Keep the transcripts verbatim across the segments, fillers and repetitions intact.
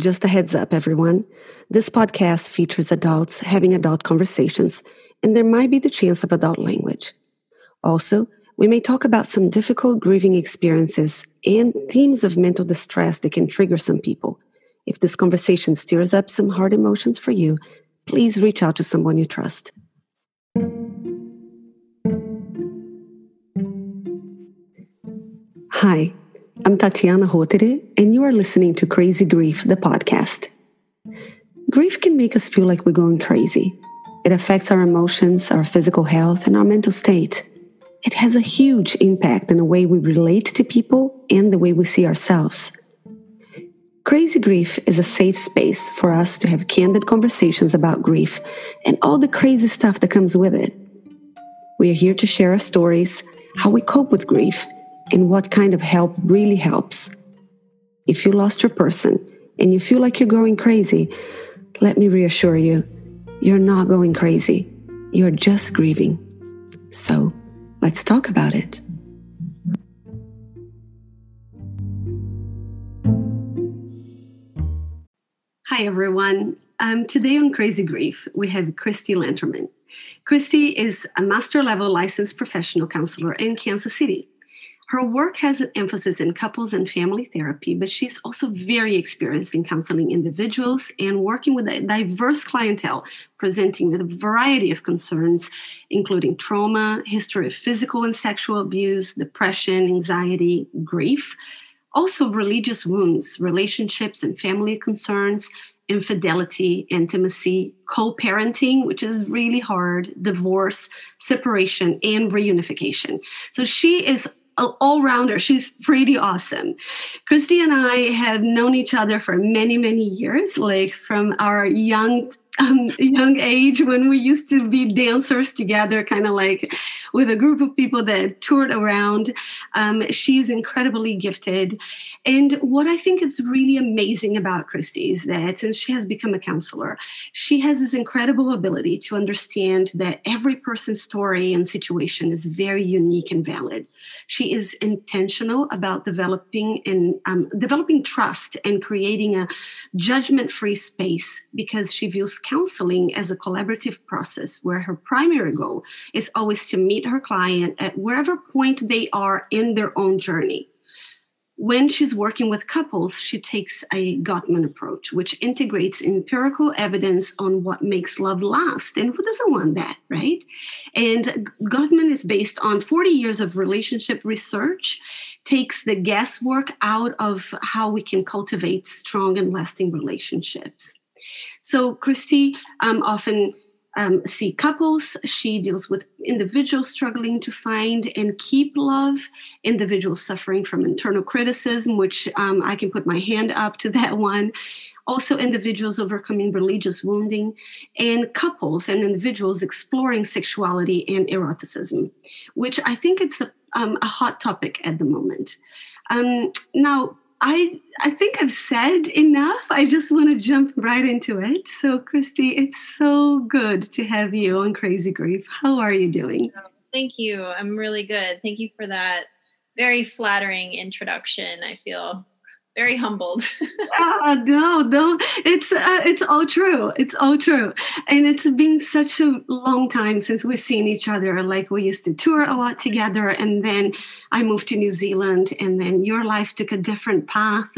Just a heads up, everyone. This podcast features adults having adult conversations, and there might be the chance of adult language. Also, we may talk about some difficult grieving experiences and themes of mental distress that can trigger some people. If this conversation stirs up some hard emotions for you, please reach out to someone you trust. Hi. I'm Tatiana Rothery, and you are listening to Crazy Grief, the podcast. Grief can make us feel like we're going crazy. It affects our emotions, our physical health, and our mental state. It has a huge impact on the way we relate to people and the way we see ourselves. Crazy Grief is a safe space for us to have candid conversations about grief and all the crazy stuff that comes with it. We are here to share our stories, how we cope with grief, and what kind of help really helps. If you lost your person and you feel like you're going crazy, let me reassure you, you're not going crazy. You're just grieving. So let's talk about it. Hi, everyone. Um, today on Crazy Grief, we have Christy Lanterman. Christy is a master-level licensed professional counselor in Kansas City. Her work has an emphasis in couples and family therapy, but she's also very experienced in counseling individuals and working with a diverse clientele, presenting with a variety of concerns, including trauma, history of physical and sexual abuse, depression, anxiety, grief, also religious wounds, relationships and family concerns, infidelity, intimacy, co-parenting, which is really hard, divorce, separation, and reunification. So she is an all-rounder. She's pretty awesome. Christy and I have known each other for many, many years, like from our young um, young age when we used to be dancers together, kind of like with a group of people that toured around. Um, she's incredibly gifted. And what I think is really amazing about Christy is that since she has become a counselor, she has this incredible ability to understand that every person's story and situation is very unique and valid. She is intentional about developing and um, developing trust and creating a judgment-free space because she views counseling as a collaborative process where her primary goal is always to meet her client at wherever point they are in their own journey. When she's working with couples, she takes a Gottman approach, which integrates empirical evidence on what makes love last. And who doesn't want that, right? And Gottman is based on forty years of relationship research, takes the guesswork out of how we can cultivate strong and lasting relationships. So Christy um, often Um, see couples. She deals with individuals struggling to find and keep love, individuals suffering from internal criticism, which um, I can put my hand up to that one. Also, individuals overcoming religious wounding, and couples and individuals exploring sexuality and eroticism, which I think it's a, um, a hot topic at the moment. Um, now, I I think I've said enough. I just want to jump right into it. So, Christy, it's so good to have you on Crazy Grief. How are you doing? Thank you. I'm really good. Thank you for that very flattering introduction. I feel very humbled. uh, no, no, it's uh, it's all true. It's all true. And it's been such a long time since we've seen each other. Like we used to tour a lot together. And then I moved to New Zealand and then your life took a different path.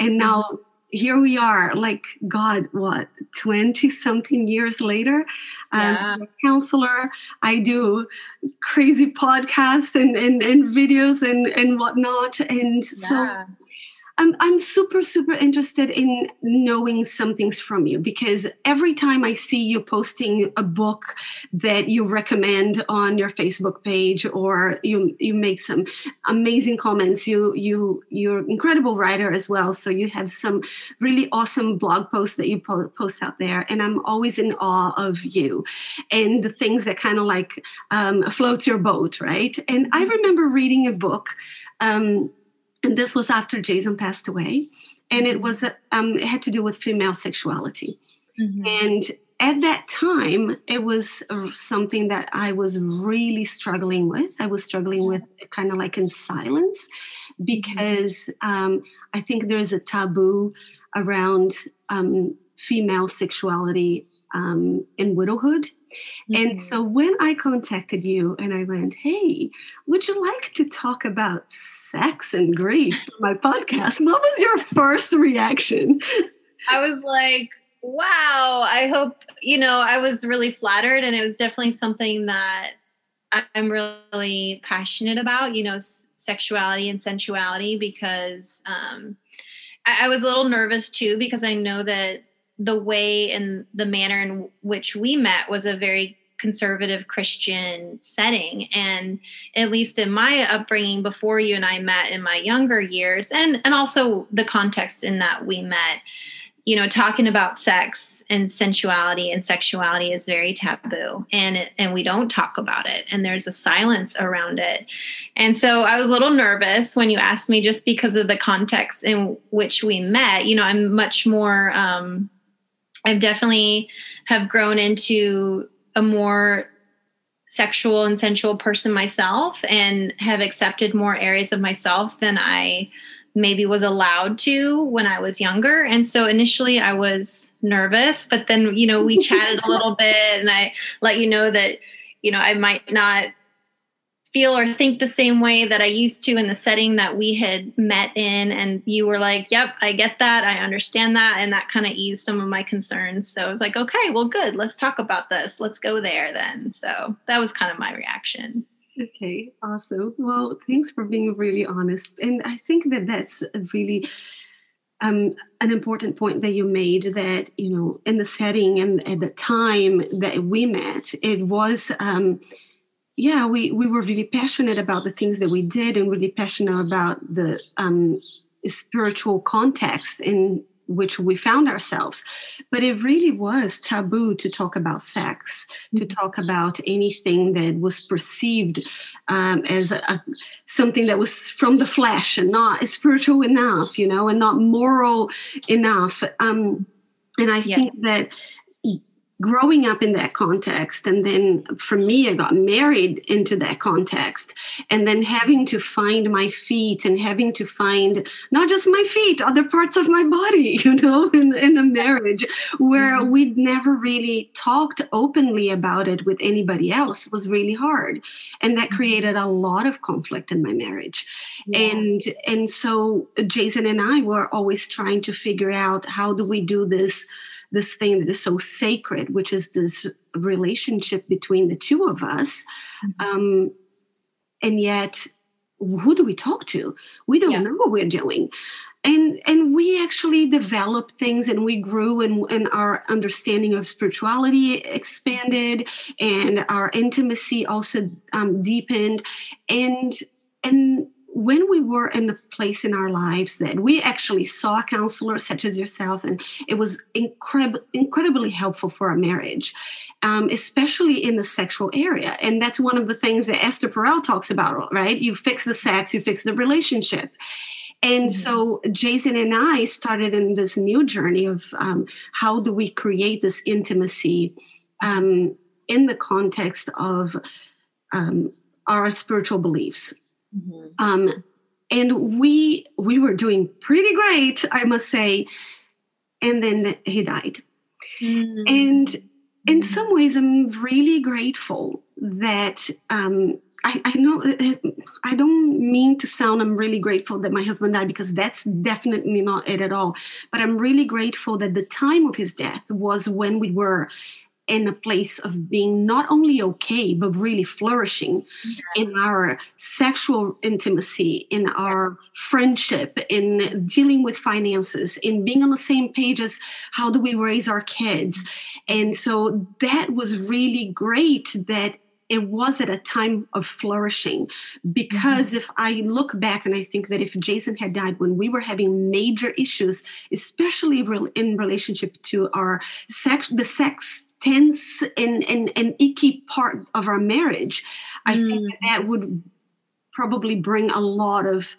And now here we are, like, God, what, twenty something years later, um, yeah. I'm a counselor. I do crazy podcasts and, and, and videos and, and whatnot. And yeah. so... I'm, I'm super, super interested in knowing some things from you because every time I see you posting a book that you recommend on your Facebook page or you you make some amazing comments, you, you, you're an incredible writer as well. So you have some really awesome blog posts that you po- post out there. And I'm always in awe of you and the things that kind of like um, floats your boat, right? And I remember reading a book um and this was after Jason passed away, and it was um, it had to do with female sexuality. Mm-hmm. And at that time, it was something that I was really struggling with. I was struggling with kind of like in silence because um, I think there is a taboo around um, female sexuality um, and widowhood. Mm-hmm. And so when I contacted you and I went, hey, would you like to talk about sex and grief for my podcast? What was your first reaction? I was like, wow, I hope, you know, I was really flattered, and it was definitely something that I'm really passionate about, you know, s- sexuality and sensuality, because um, I-, I was a little nervous too, because I know that the way and the manner in which we met was a very conservative Christian setting. And at least in my upbringing before you and I met in my younger years, and, and also the context in that we met, you know, talking about sex and sensuality and sexuality is very taboo, and it, and we don't talk about it, and there's a silence around it. And so I was a little nervous when you asked me, just because of the context in which we met. You know, I'm much more, um, I've definitely have grown into a more sexual and sensual person myself, and have accepted more areas of myself than I maybe was allowed to when I was younger. And so initially I was nervous, but then, you know, we chatted a little bit, and I let you know that, you know, I might not feel or think the same way that I used to in the setting that we had met in. And you were like, yep, I get that. I understand that. And that kind of eased some of my concerns. So I was like, okay, well, good. Let's talk about this. Let's go there then. So that was kind of my reaction. Okay, awesome. Well, thanks for being really honest. And I think that that's really um, an important point that you made, that, you know, in the setting and at the time that we met, it was, um, yeah, we, we were really passionate about the things that we did, and really passionate about the um, spiritual context in which we found ourselves. But it really was taboo to talk about sex, to talk about anything that was perceived um, as a, a, something that was from the flesh and not spiritual enough, you know, and not moral enough. Um, and I yeah. think that growing up in that context, and then for me, I got married into that context, and then having to find my feet, and having to find not just my feet, other parts of my body, you know, in, in a marriage where mm-hmm. we'd never really talked openly about it with anybody else, was really hard. And that created a lot of conflict in my marriage. Yeah. And, and so Jason and I were always trying to figure out, how do we do this this thing that is so sacred, which is this relationship between the two of us. Mm-hmm. Um, and yet, who do we talk to? We don't yeah. know what we're doing. And and we actually developed things, and we grew, and, and our understanding of spirituality expanded, and our intimacy also um, deepened. And and when we were in the place in our lives that we actually saw counselors such as yourself, and it was incredible, incredibly helpful for our marriage, um, especially in the sexual area. And that's one of the things that Esther Perel talks about, right? You fix the sex, you fix the relationship. And mm-hmm. so Jason and I started in this new journey of um, how do we create this intimacy um, in the context of um, our spiritual beliefs. Mm-hmm. Um, and we, we were doing pretty great, I must say. And then he died. Mm-hmm. And in some ways, I'm really grateful that, um, I, I know, I don't mean to sound, I'm really grateful that my husband died, because that's definitely not it at all. But I'm really grateful that the time of his death was when we were in a place of being not only okay, but really flourishing yeah. in our sexual intimacy, in our friendship, in dealing with finances, in being on the same page as how do we raise our kids. And so that was really great that it was at a time of flourishing, because mm-hmm. if I look back, and I think that if Jason had died when we were having major issues, especially in relationship to our sex, the sex, tense and, and, and icky part of our marriage, I mm. think that, that would probably bring a lot of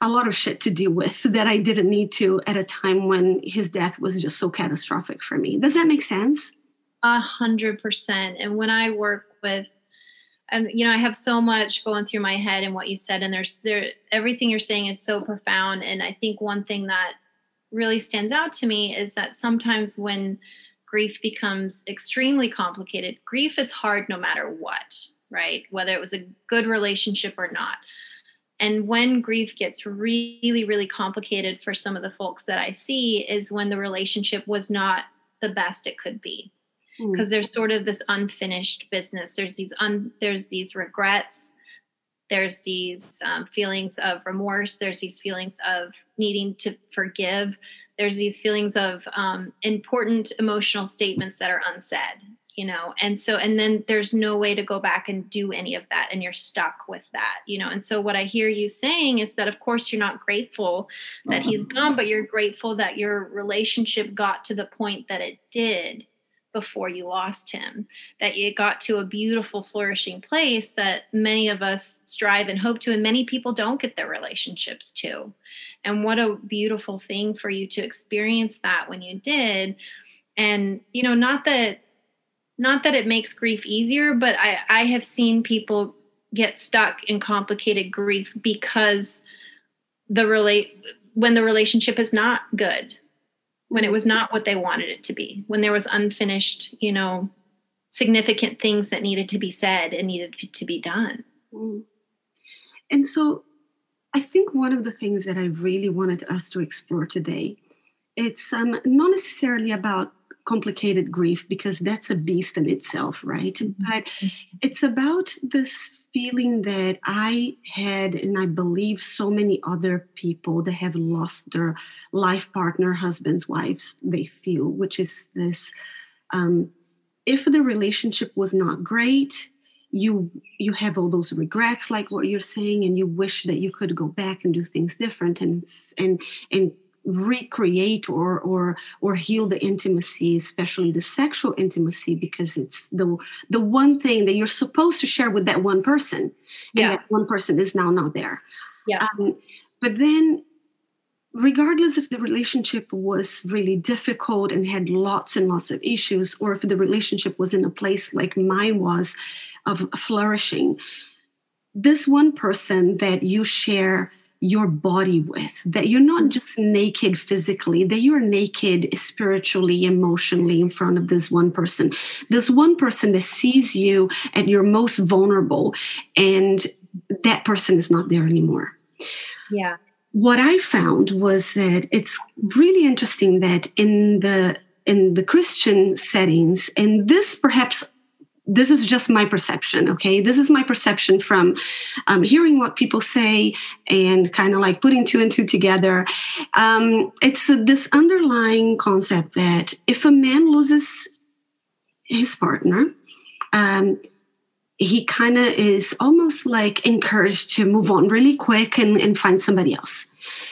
a lot of shit to deal with that I didn't need to at a time when his death was just so catastrophic for me. Does that make sense? A hundred percent. And when I work with, um, you know, I have so much going through my head and what you said, and there's there everything you're saying is so profound. And I think one thing that really stands out to me is that sometimes when grief becomes extremely complicated, grief is hard no matter what, right? Whether it was a good relationship or not. And when grief gets really, really complicated for some of the folks that I see is when the relationship was not the best it could be. Because mm. there's sort of this unfinished business. There's these un, there's these regrets. There's these um, feelings of remorse. There's these feelings of needing to forgive. There's these feelings of um, important emotional statements that are unsaid, you know, and so, and then there's no way to go back and do any of that. And you're stuck with that, you know? And so what I hear you saying is that, of course, you're not grateful that mm-hmm. he's gone, but you're grateful that your relationship got to the point that it did before you lost him, that it got to a beautiful, flourishing place that many of us strive and hope to, and many people don't get their relationships to. And what a beautiful thing for you to experience that when you did. And, you know, not that, not that it makes grief easier, but I, I have seen people get stuck in complicated grief because the relate when the relationship is not good, when it was not what they wanted it to be, when there was unfinished, you know, significant things that needed to be said and needed to be done. Mm. And so I think one of the things that I really wanted us to explore today, it's um, not necessarily about complicated grief, because that's a beast in itself, right? Mm-hmm. But it's about this feeling that I had, and I believe so many other people that have lost their life partner, husbands, wives, they feel, which is this, um, if the relationship was not great, you you have all those regrets, like what you're saying, and you wish that you could go back and do things different and and and recreate or or or heal the intimacy, especially the sexual intimacy, because it's the the one thing that you're supposed to share with that one person, and yeah. that one person is now not there. Yeah. Um, but then, regardless if the relationship was really difficult and had lots and lots of issues, or if the relationship was in a place like mine was, of flourishing, this one person that you share your body with, that you're not just naked physically, that you're naked spiritually, emotionally in front of this one person, this one person that sees you at your most vulnerable, and that person is not there anymore. Yeah. What I found was that it's really interesting that in the in the Christian settings, and this perhaps this is just my perception, okay? This is my perception from um, hearing what people say and kind of like putting two and two together. Um, it's uh, this underlying concept that if a man loses his partner, um, he kind of is almost like encouraged to move on really quick and, and find somebody else,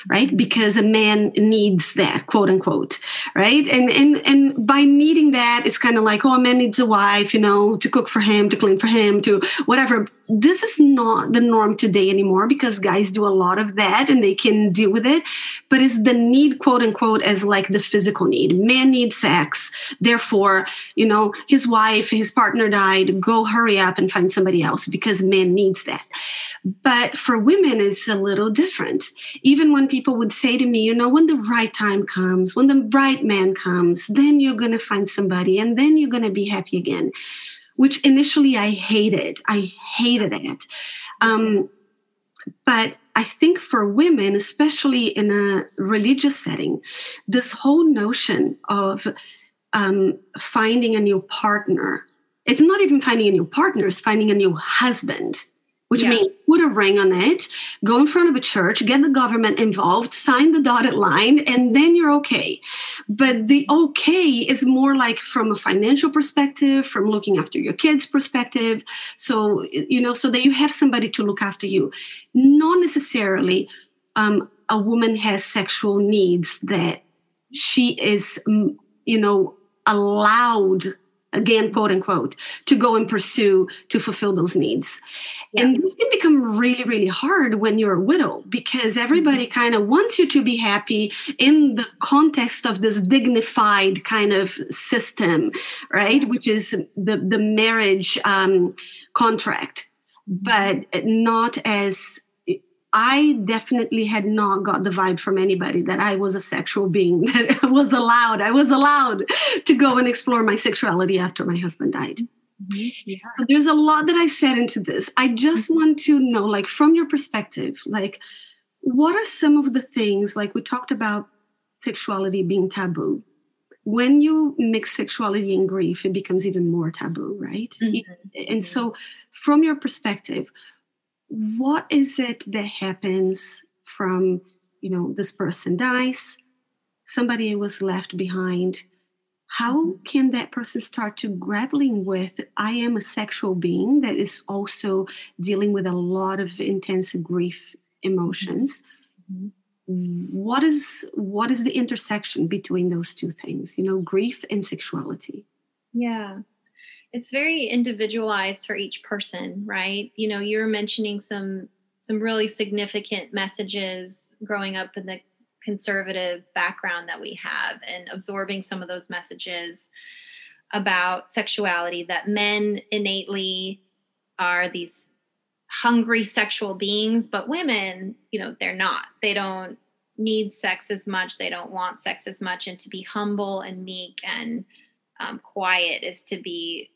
right? Because a man needs that, quote unquote, right? And and and by needing that, it's kind of like, oh, a man needs a wife, you know, to cook for him, to clean for him, to whatever. This is not the norm today anymore, because guys do a lot of that and they can deal with it. But it's the need, quote unquote, as like the physical need. Man needs sex. Therefore, you know, his wife, his partner died, go hurry up and find somebody else, because man needs that. But for women, it's a little different. Even when people would say to me, you know, when the right time comes, when the right man comes, then you're going to find somebody and then you're going to be happy again. Which initially I hated. I hated it. Um, but I think for women, especially in a religious setting, this whole notion of um, finding a new partner, it's not even finding a new partner, it's finding a new husband, which yeah. means put a ring on it, go in front of a church, get the government involved, sign the dotted line, and then you're okay. But the okay is more like from a financial perspective, from looking after your kids' perspective. So, you know, so that you have somebody to look after you. Not necessarily um, a woman has sexual needs that she is, you know, allowed, again, quote unquote, to go and pursue to fulfill those needs. Yeah. And this can become really, really hard when you're a widow, because everybody mm-hmm. kind of wants you to be happy in the context of this dignified kind of system, right? Which is the, the marriage um, contract, but not as I definitely had not got the vibe from anybody that I was a sexual being, that I was allowed, I was allowed to go and explore my sexuality after my husband died. Mm-hmm. Yeah. So there's a lot that I said into this. I just mm-hmm. want to know, like, from your perspective, like, what are some of the things, like we talked about sexuality being taboo. When you mix sexuality and grief, it becomes even more taboo, right? Mm-hmm. And so from your perspective, what is it that happens from, you know, this person dies, somebody was left behind. How can that person start to grappling with, I am a sexual being that is also dealing with a lot of intense grief emotions? Mm-hmm. What is what is the intersection between those two things, you know, grief and sexuality? Yeah, it's very individualized for each person, right? You know, you're mentioning some some really significant messages growing up in the conservative background that we have and absorbing some of those messages about sexuality, that men innately are these hungry sexual beings, but women, you know, they're not. They don't need sex as much. They don't want sex as much. And to be humble and meek and um, quiet is to be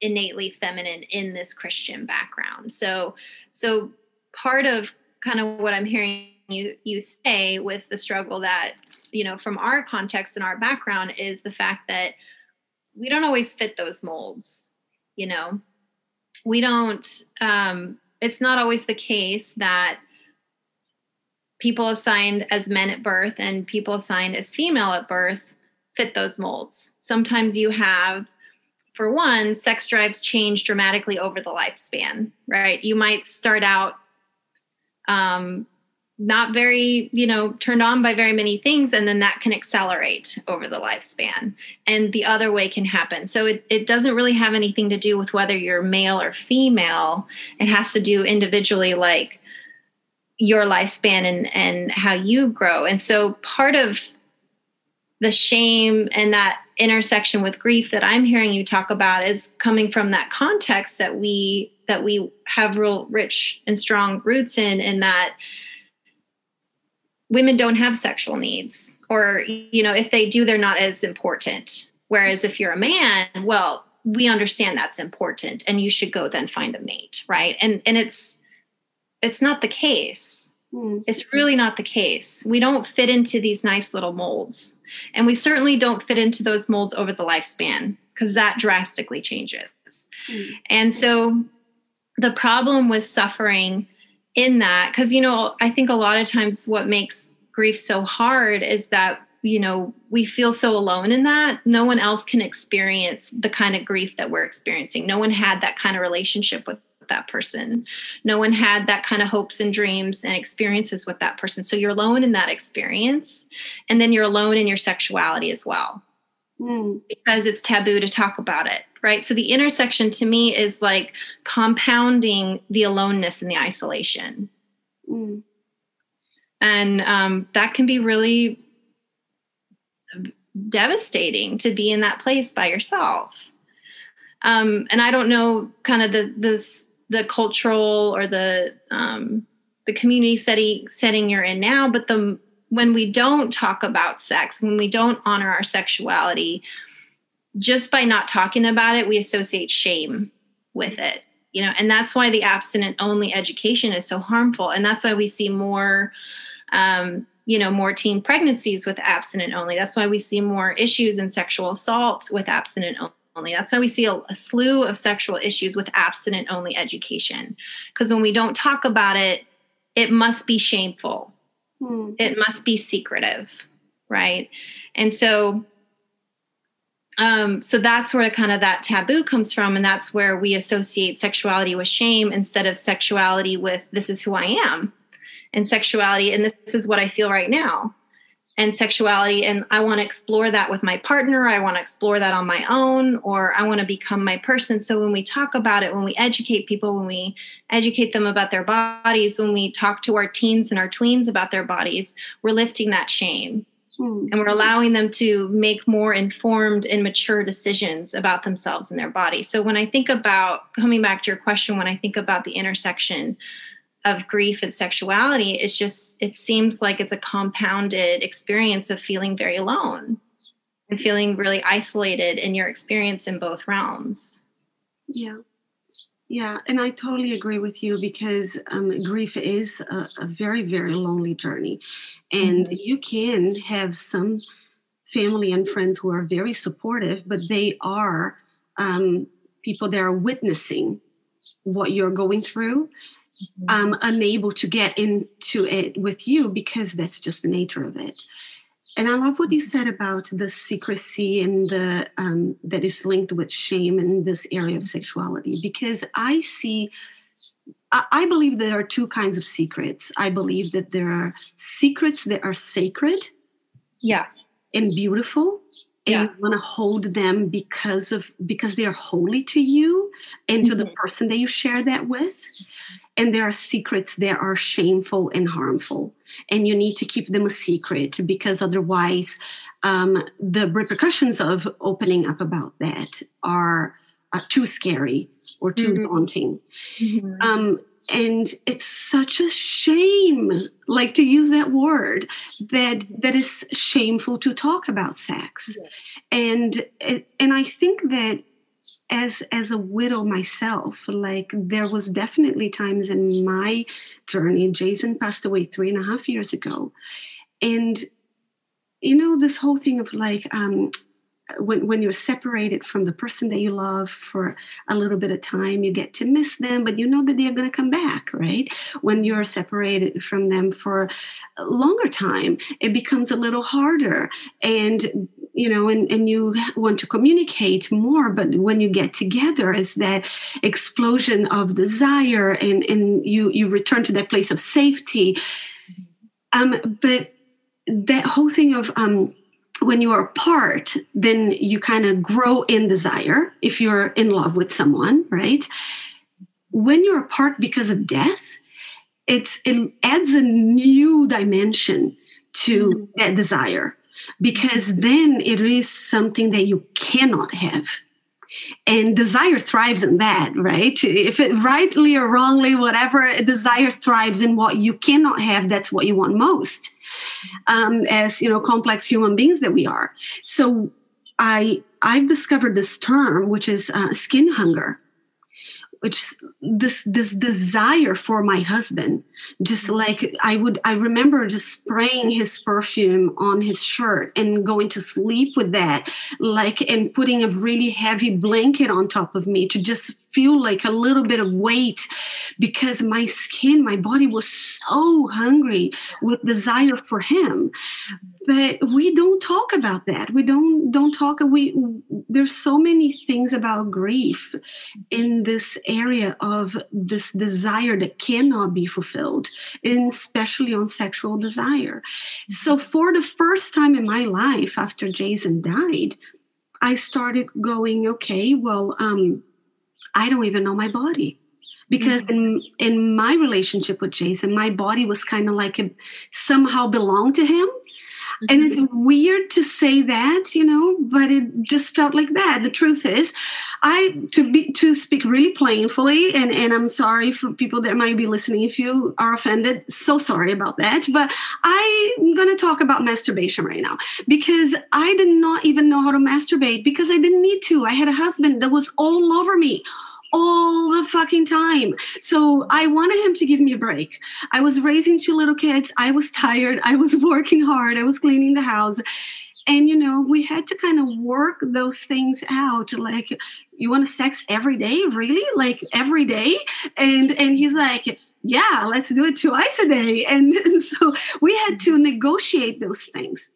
innately feminine in this Christian background. So, so part of kind of what I'm hearing you you say with the struggle that, you know, from our context and our background is the fact that we don't always fit those molds, you know. We don't, um, it's not always the case that people assigned as men at birth and people assigned as female at birth fit those molds. Sometimes you have, for one, sex drives change dramatically over the lifespan, right? You might start out um, not very, you know, turned on by very many things, and then that can accelerate over the lifespan. And the other way can happen. So it, it doesn't really have anything to do with whether you're male or female. It has to do individually, like your lifespan and, and how you grow. And so part of the shame and that intersection with grief that I'm hearing you talk about is coming from that context that we that we have real rich and strong roots in, in that women don't have sexual needs, or, you know, if they do, they're not as important. Whereas if you're a man, well, we understand that's important and you should go then find a mate, right? And and it's it's not the case. Mm. It's really not the case. We don't fit into these nice little molds. And we certainly don't fit into those molds over the lifespan, because that drastically changes. Mm. And so the problem with suffering in that, because, you know, I think a lot of times what makes grief so hard is that, you know, we feel so alone in that. No one else can experience the kind of grief that we're experiencing. No one had that kind of relationship with that person. No one had that kind of hopes and dreams and experiences with that person. So you're alone in that experience. And then you're alone in your sexuality as well, mm. because it's taboo to talk about it. Right. So the intersection to me is like compounding the aloneness and the isolation. Mm. And um, that can be really devastating to be in that place by yourself. Um, and I don't know kind of the, this, the cultural or the, um, the community setting, setting you're in now, but the, when we don't talk about sex, when we don't honor our sexuality, just by not talking about it, we associate shame with it, you know, and that's why the abstinent only education is so harmful. And that's why we see more, um, you know, more teen pregnancies with abstinent only. That's why we see more issues in sexual assault with abstinent only. That's why we see a, a slew of sexual issues with abstinent only education. Because when we don't talk about it, it must be shameful. Mm. It must be secretive. Right. And so Um, so that's where kind of that taboo comes from. And that's where we associate sexuality with shame instead of sexuality with this is who I am, and sexuality, and this is what I feel right now, and sexuality. And I want to explore that with my partner. I want to explore that on my own, or I want to become my person. So when we talk about it, when we educate people, when we educate them about their bodies, when we talk to our teens and our tweens about their bodies, we're lifting that shame. And we're allowing them to make more informed and mature decisions about themselves and their body. So when I think about, coming back to your question, when I think about the intersection of grief and sexuality is just, it seems like it's a compounded experience of feeling very alone and feeling really isolated in your experience in both realms. Yeah. Yeah. And I totally agree with you, because um, grief is a, a very, very lonely journey. And mm-hmm. you can have some family and friends who are very supportive, but they are um, people that are witnessing what you're going through, mm-hmm. um, unable to get into it with you, because that's just the nature of it. And I love what you said about the secrecy and the um, that is linked with shame in this area of sexuality, because I see, I, I believe there are two kinds of secrets. I believe that there are secrets that are sacred, yeah, and beautiful, and yeah. you want to hold them because of because they are holy to you and to mm-hmm. the person that you share that with. And there are secrets that are shameful and harmful, and you need to keep them a secret, because otherwise um, the repercussions of opening up about that are, are too scary or too mm-hmm. daunting. Mm-hmm. Um, and it's such a shame, like to use that word, that that is shameful to talk about sex. Yeah. And and I think that As as a widow myself, like there was definitely times in my journey. Jason passed away three and a half years ago, and you know this whole thing of like um, when when you're separated from the person that you love for a little bit of time, you get to miss them, but you know that they're going to come back, right? When you're separated from them for a longer time, it becomes a little harder, and you know, and, and you want to communicate more, but when you get together, is that explosion of desire, and, and you, you return to that place of safety. Um, but that whole thing of um, when you are apart, then you kind of grow in desire if you're in love with someone, right? When you're apart because of death, it's, it adds a new dimension to mm-hmm. that desire. Because then it is something that you cannot have. And desire thrives in that, right? If it rightly or wrongly, whatever, desire thrives in what you cannot have. That's what you want most, um, as, you know, complex human beings that we are. So I, I've discovered this term, which is uh, skin hunger, which this this desire for my husband, just like I would, I remember just spraying his perfume on his shirt and going to sleep with that, like, and putting a really heavy blanket on top of me to just feel like a little bit of weight, because my skin, my body was so hungry with desire for him. But we don't talk about that. We don't don't talk. We there's so many things about grief in this area of this desire that cannot be fulfilled, and especially on sexual desire. So for the first time in my life, after Jason died, I started going, okay, well, um, I don't even know my body, because mm-hmm. in, in my relationship with Jason, my body was kind of like a, somehow belonged to him. Mm-hmm. And it's weird to say that, you know, but it just felt like that. The truth is, I to be to speak really plainly, and, and I'm sorry for people that might be listening if you are offended. So sorry about that. But I'm going to talk about masturbation right now, because I did not even know how to masturbate, because I didn't need to. I had a husband that was all over me all the fucking time. So I wanted him to give me a break. I was raising two little kids. I was tired. I was working hard. I was cleaning the house. And, you know, we had to kind of work those things out. Like, you want to sex every day? Really? Like every day? And, and he's like, yeah, let's do it twice a day. And, and so we had to negotiate those things.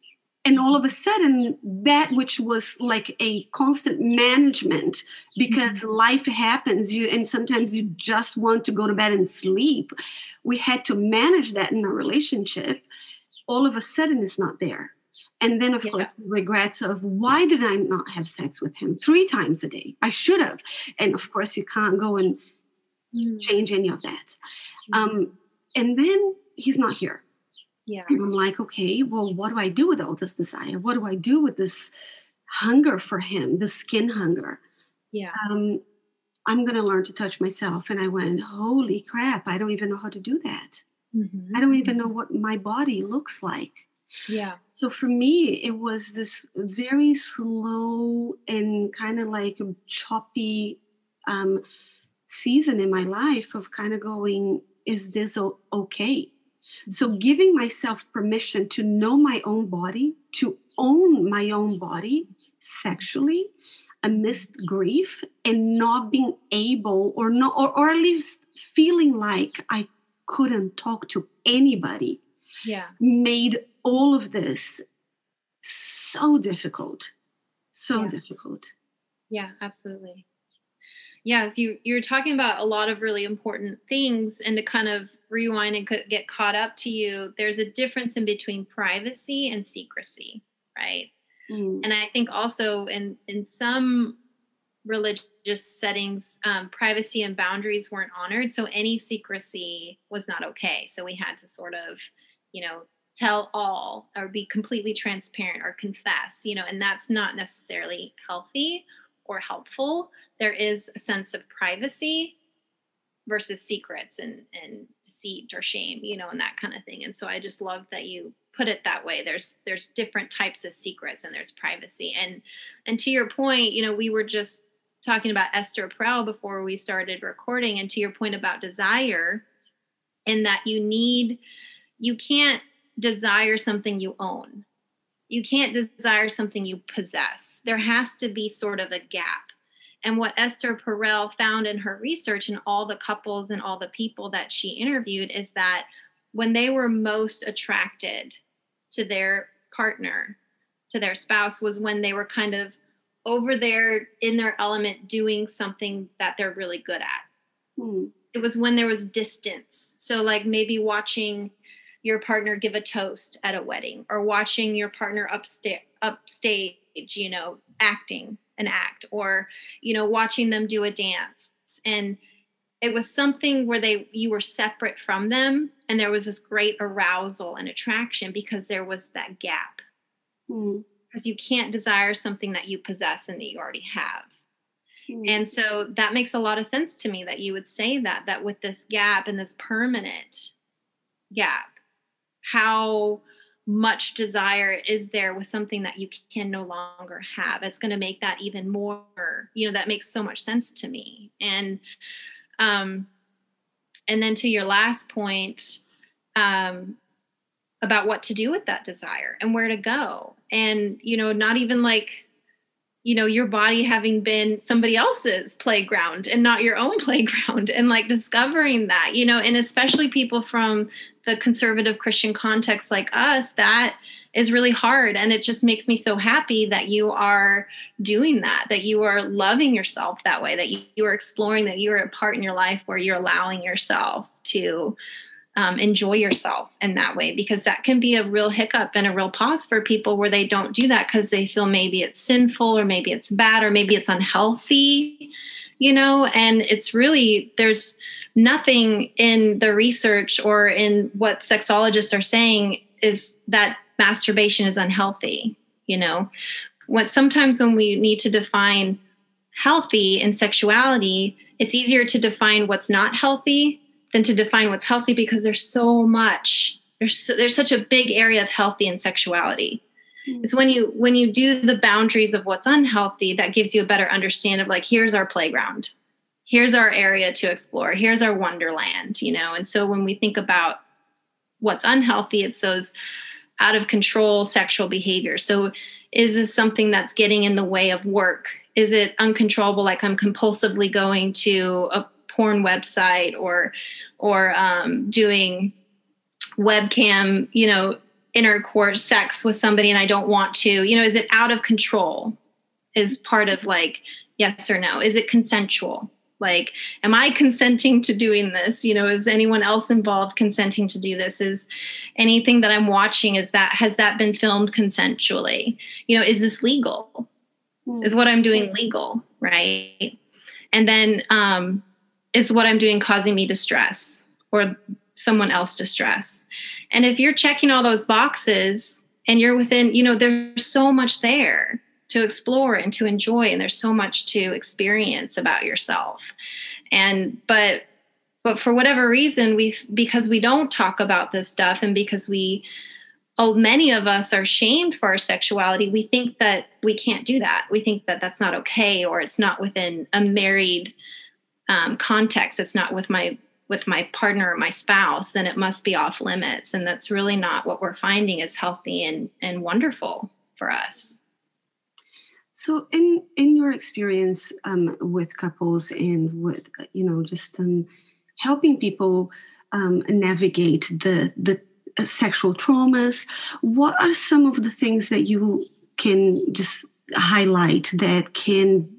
And all of a sudden, that which was like a constant management, because mm-hmm. life happens, you and sometimes you just want to go to bed and sleep. We had to manage that in a relationship. All of a sudden, it's not there. And then, of yeah. course, regrets of why did I not have sex with him three times a day? I should have. And, of course, you can't go and mm-hmm. change any of that. Mm-hmm. Um, and then he's not here. Yeah. And I'm like, okay, well, what do I do with all this desire? What do I do with this hunger for him, the skin hunger? Yeah. Um, I'm going to learn to touch myself. And I went, holy crap, I don't even know how to do that. Mm-hmm. I don't even know what my body looks like. Yeah. So for me, it was this very slow and kind of like choppy um, season in my life of kind of going, is this o- okay? So giving myself permission to know my own body, to own my own body sexually amidst grief and not being able or not, or, or at least feeling like I couldn't talk to anybody, yeah, made all of this so difficult, so yeah. difficult. Yeah, absolutely. Yeah, so you, you're talking about a lot of really important things, and to kind of rewind and get caught up to you, there's a difference in between privacy and secrecy, right? Mm. And I think also in, in some religious settings, um, privacy and boundaries weren't honored. So any secrecy was not okay. So we had to sort of, you know, tell all or be completely transparent or confess, you know, and that's not necessarily healthy or helpful. There is a sense of privacy versus secrets and, and deceit or shame, you know, and that kind of thing. And so I just love that you put it that way. There's, there's different types of secrets and there's privacy. And, and to your point, you know, we were just talking about Esther Perel before we started recording, and to your point about desire, and that you need, you can't desire something you own. You can't desire something you possess. There has to be sort of a gap. And what Esther Perel found in her research and all the couples and all the people that she interviewed is that when they were most attracted to their partner, to their spouse, was when they were kind of over there in their element doing something that they're really good at. Mm. It was when there was distance. So like maybe watching your partner give a toast at a wedding, or watching your partner upsta- upstage, you know, acting an act, or, you know, watching them do a dance. And it was something where they, you were separate from them. And there was this great arousal and attraction because there was that gap. Mm. Because you can't desire something that you possess and that you already have. Mm. And so that makes a lot of sense to me that you would say that, that with this gap and this permanent gap, how much desire is there with something that you can no longer have? It's going to make that even more, you know, that makes so much sense to me. And, um, and then to your last point, um, about what to do with that desire and where to go. And, you know, not even like, you know, your body having been somebody else's playground and not your own playground, and like discovering that, you know, and especially people from the conservative Christian context like us, that is really hard. And it just makes me so happy that you are doing that, that you are loving yourself that way, that you, you are exploring, that you are a part in your life where you're allowing yourself to um, enjoy yourself in that way, because that can be a real hiccup and a real pause for people where they don't do that because they feel maybe it's sinful, or maybe it's bad, or maybe it's unhealthy, you know, and it's really, there's nothing in the research or in what sexologists are saying is that masturbation is unhealthy. You know, what sometimes when we need to define healthy in sexuality, it's easier to define what's not healthy than to define what's healthy, because there's so much, there's so, there's such a big area of healthy in sexuality. Mm-hmm. It's when you, when you do the boundaries of what's unhealthy, that gives you a better understanding of like, here's our playground. Here's our area to explore. Here's our wonderland, you know? And so when we think about what's unhealthy, it's those out of control sexual behaviors. So is this something that's getting in the way of work? Is it uncontrollable? Like I'm compulsively going to a porn website or, or um, doing webcam, you know, intercourse sex with somebody and I don't want to, you know, is it out of control is part of like, yes or no? Is it consensual? Like, am I consenting to doing this? You know, is anyone else involved consenting to do this? Is anything that I'm watching, is that, has that been filmed consensually? You know, is this legal? Is what I'm doing legal, right? And then um, is what I'm doing causing me distress or someone else distress? And if you're checking all those boxes and you're within, you know, there's so much there. to explore and to enjoy. And there's so much to experience about yourself. And, but, but for whatever reason, we've, because we don't talk about this stuff, and because we, oh, many of us are shamed for our sexuality, we think that we can't do that. We think that that's not okay, or it's not within a married um, context. It's not with my, with my partner or my spouse, then it must be off limits. And that's really not what we're finding is healthy and, and wonderful for us. So in, in your experience um, with couples and with, you know, just um, helping people um, navigate the, the sexual traumas, what are some of the things that you can just highlight that can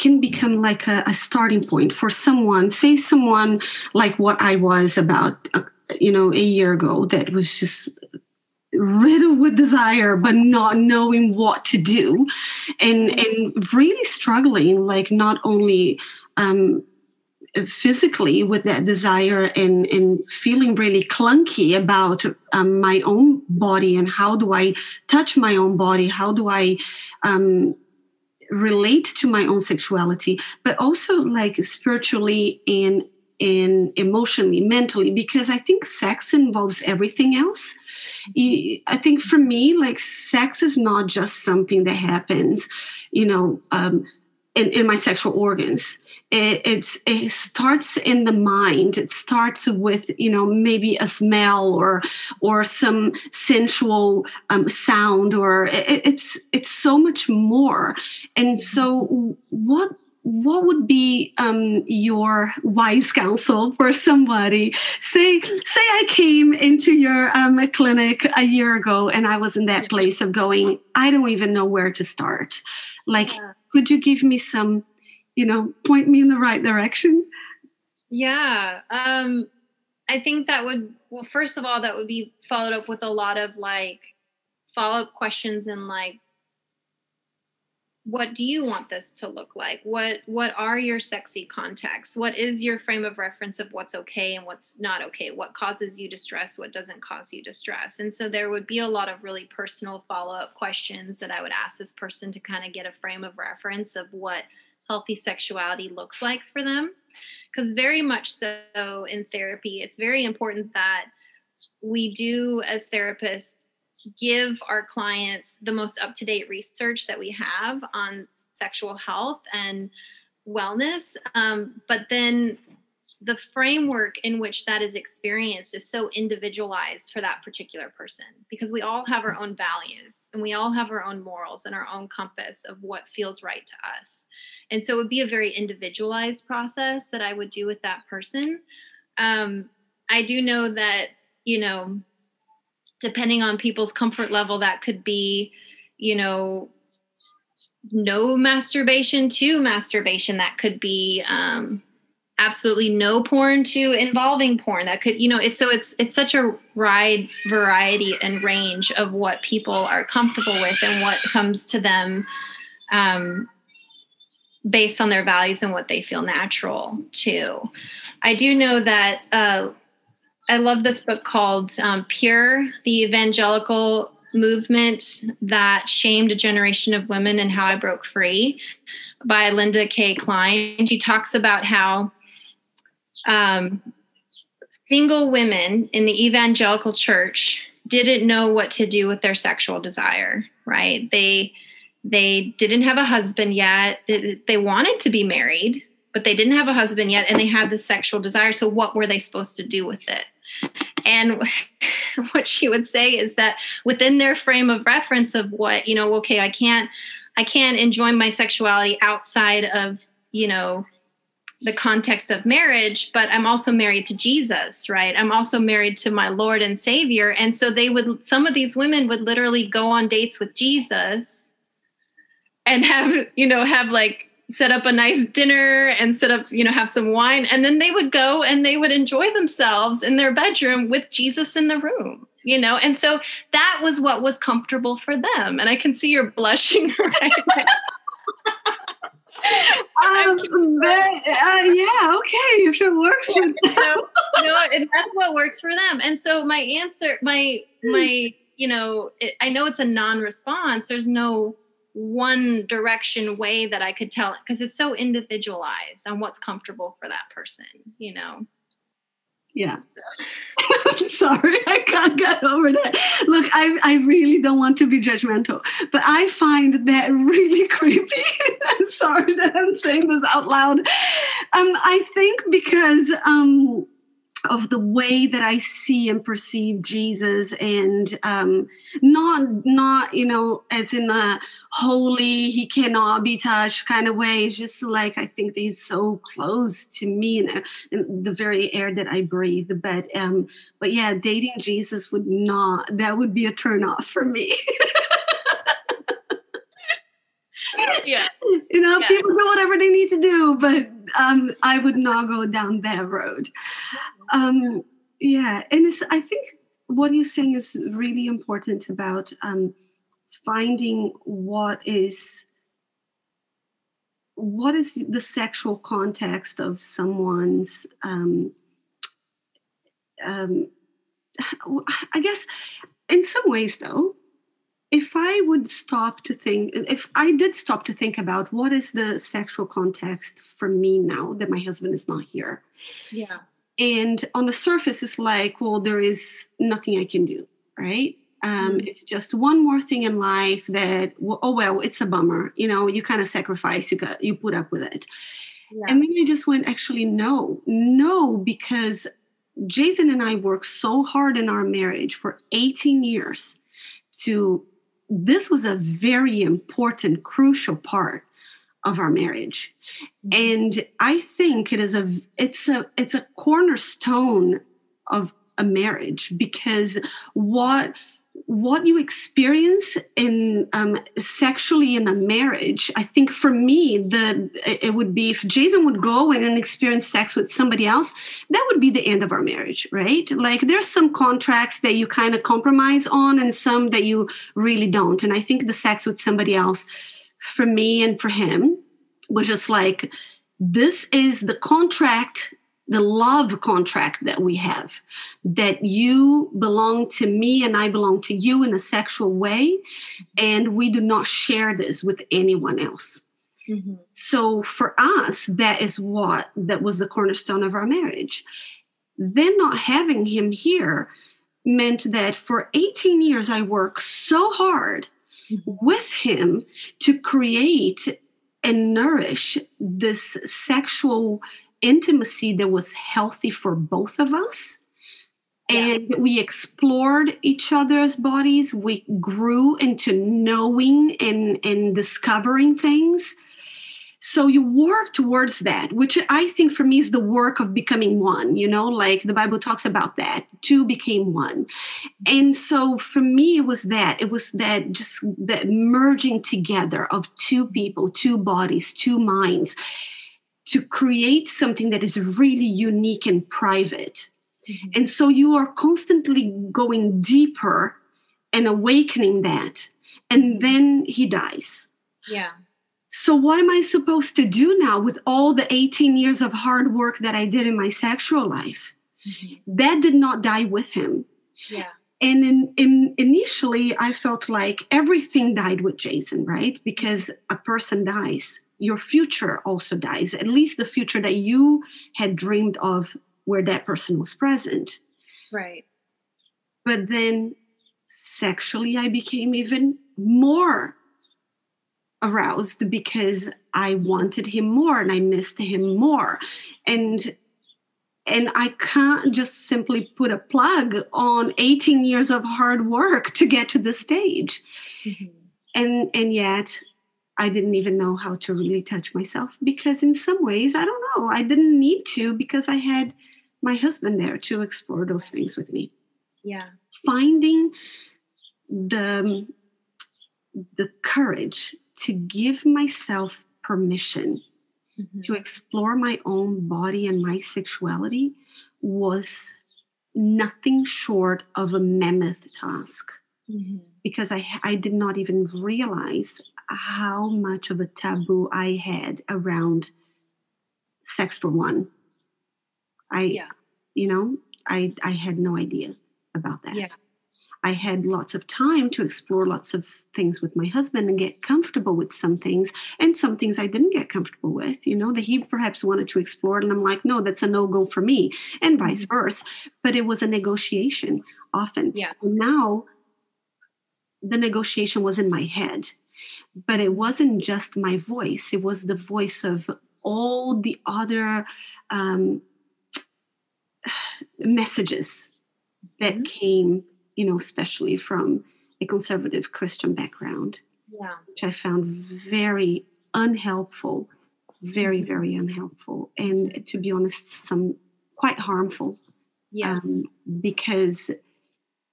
can become like a, a starting point for someone, say someone like what I was about, uh, you know, a year ago, that was just riddled with desire, but not knowing what to do, and, and really struggling, like not only um, physically with that desire and, and feeling really clunky about um, my own body and how do I touch my own body? How do I... Um, relate to my own sexuality, but also like spiritually and, and emotionally, mentally, because I think sex involves everything else. I think for me, like sex is not just something that happens, you know, um, in, in my sexual organs. It, it's, it starts in the mind. It starts with, you know, maybe a smell or or some sensual um, sound, or it, it's it's so much more. And so, what what would be um, your wise counsel for somebody? Say say I came into your um, clinic a year ago, and I was in that place of going, I don't even know where to start. Like, yeah. Could you give me some, you know, point me in the right direction? Yeah. Um, I think that would, well, first of all, that would be followed up with a lot of like follow-up questions and like, what do you want this to look like? What, what are your sexy contexts? What is your frame of reference of what's okay and what's not okay? What causes you distress? What doesn't cause you distress? And so there would be a lot of really personal follow-up questions that I would ask this person to kind of get a frame of reference of what healthy sexuality looks like for them. Because very much so in therapy, it's very important that we do as therapists give our clients the most up-to-date research that we have on sexual health and wellness. Um, but then the framework in which that is experienced is so individualized for that particular person, because we all have our own values and we all have our own morals and our own compass of what feels right to us. And so it would be a very individualized process that I would do with that person. Um, I do know that, you know, depending on people's comfort level, that could be, you know, no masturbation to masturbation. That could be um, absolutely no porn to involving porn. That could, you know, it's so it's it's such a wide variety and range of what people are comfortable with and what comes to them um, based on their values and what they feel natural to. I do know that. Uh, I love this book called um, Pure, the evangelical movement that shamed a generation of women and how I broke free, by Linda K. Klein. She talks about how um, single women in the evangelical church didn't know what to do with their sexual desire, right? They, they didn't have a husband yet. They wanted to be married, but they didn't have a husband yet, and they had this sexual desire. So what were they supposed to do with it? And what she would say is that within their frame of reference of what, you know, okay, I can't, I can't enjoy my sexuality outside of, you know, the context of marriage, but I'm also married to Jesus, right? I'm also married to my Lord and Savior. And so they would, some of these women would literally go on dates with Jesus and have, you know, have like, set up a nice dinner and set up, you know, have some wine. And then they would go and they would enjoy themselves in their bedroom with Jesus in the room, you know? And so that was what was comfortable for them. And I can see you're blushing right now. um, but, uh, yeah, okay, if it works for them. You know, you know, and that's what works for them. And so my answer, my, my, you know, it, I know it's a non-response. There's no one direction way that I could tell it, because it's so individualized on what's comfortable for that person, you know? Yeah. I'm sorry, I can't get over that. Look, I, I really don't want to be judgmental, but I find that really creepy. I'm sorry that I'm saying this out loud. Um, I think because um, of the way that I see and perceive Jesus, and um, not, not, you know, as in a holy, he cannot be touched kind of way. It's just like, I think that he's so close to me and, and the very air that I breathe. But, um, but yeah, dating Jesus would not, that would be a turnoff for me. Yeah. You know, yeah. People do whatever they need to do, but um, I would not go down that road. Um, yeah. And it's, I think what you're saying is really important about um, finding what is, what is the sexual context of someone's, um, um, I guess in some ways though, if I would stop to think, if I did stop to think about what is the sexual context for me now that my husband is not here. Yeah. And on the surface, it's like, well, there is nothing I can do, right? Um, mm-hmm. It's just one more thing in life that, oh, well, it's a bummer. You know, you kind of sacrifice, you got, you put up with it. Yeah. And then I just went, actually, no, no, because Jason and I worked so hard in our marriage for eighteen years to... This was a very important, crucial part of our marriage. And I think it is a, it's a, it's a cornerstone of a marriage, because what, what you experience in um, sexually in a marriage, I think for me, the, it would be if Jason would go and experience sex with somebody else, that would be the end of our marriage, right? Like there's some contracts that you kind of compromise on and some that you really don't. And I think the sex with somebody else for me and for him was just like, this is the contract, the love contract that we have, that you belong to me and I belong to you in a sexual way, and we do not share this with anyone else. Mm-hmm. So for us, that is what, that was the cornerstone of our marriage. Then not having him here meant that for eighteen years, I worked so hard mm-hmm. with him to create and nourish this sexual intimacy that was healthy for both of us. And yeah. we explored each other's bodies. We grew into knowing and, and discovering things. So you work towards that, which I think for me is the work of becoming one, you know, like the Bible talks about that, two became one. And so for me, it was that, it was that just that merging together of two people, two bodies, two minds, to create something that is really unique and private. Mm-hmm. And so you are constantly going deeper and awakening that. And then he dies. Yeah. So what am I supposed to do now with all the eighteen years of hard work that I did in my sexual life? Mm-hmm. That did not die with him. Yeah. And in, in, initially, I felt like everything died with Jason, right? Because a person dies. Your future also dies, at least the future that you had dreamed of where that person was present. Right. But then sexually, I became even more aroused because I wanted him more and I missed him more. And and I can't just simply put a plug on eighteen years of hard work to get to this stage. Mm-hmm. And and yet... I didn't even know how to really touch myself because in some ways, I don't know, I didn't need to because I had my husband there to explore those things with me. Yeah. Finding the, the courage to give myself permission mm-hmm. to explore my own body and my sexuality was nothing short of a mammoth task mm-hmm. because I, I did not even realize how much of a taboo I had around sex for one. I, yeah. you know, I, I had no idea about that. Yeah. I had lots of time to explore lots of things with my husband and get comfortable with some things, and some things I didn't get comfortable with, you know, that he perhaps wanted to explore. And I'm like, no, that's a no-go for me, and vice versa. But it was a negotiation often. Yeah. And now the negotiation was in my head, but it wasn't just my voice. It was the voice of all the other um, messages that mm-hmm. came, you know, especially from a conservative Christian background, yeah. which I found very unhelpful, very, very unhelpful. And to be honest, some quite harmful. Yes. Um, because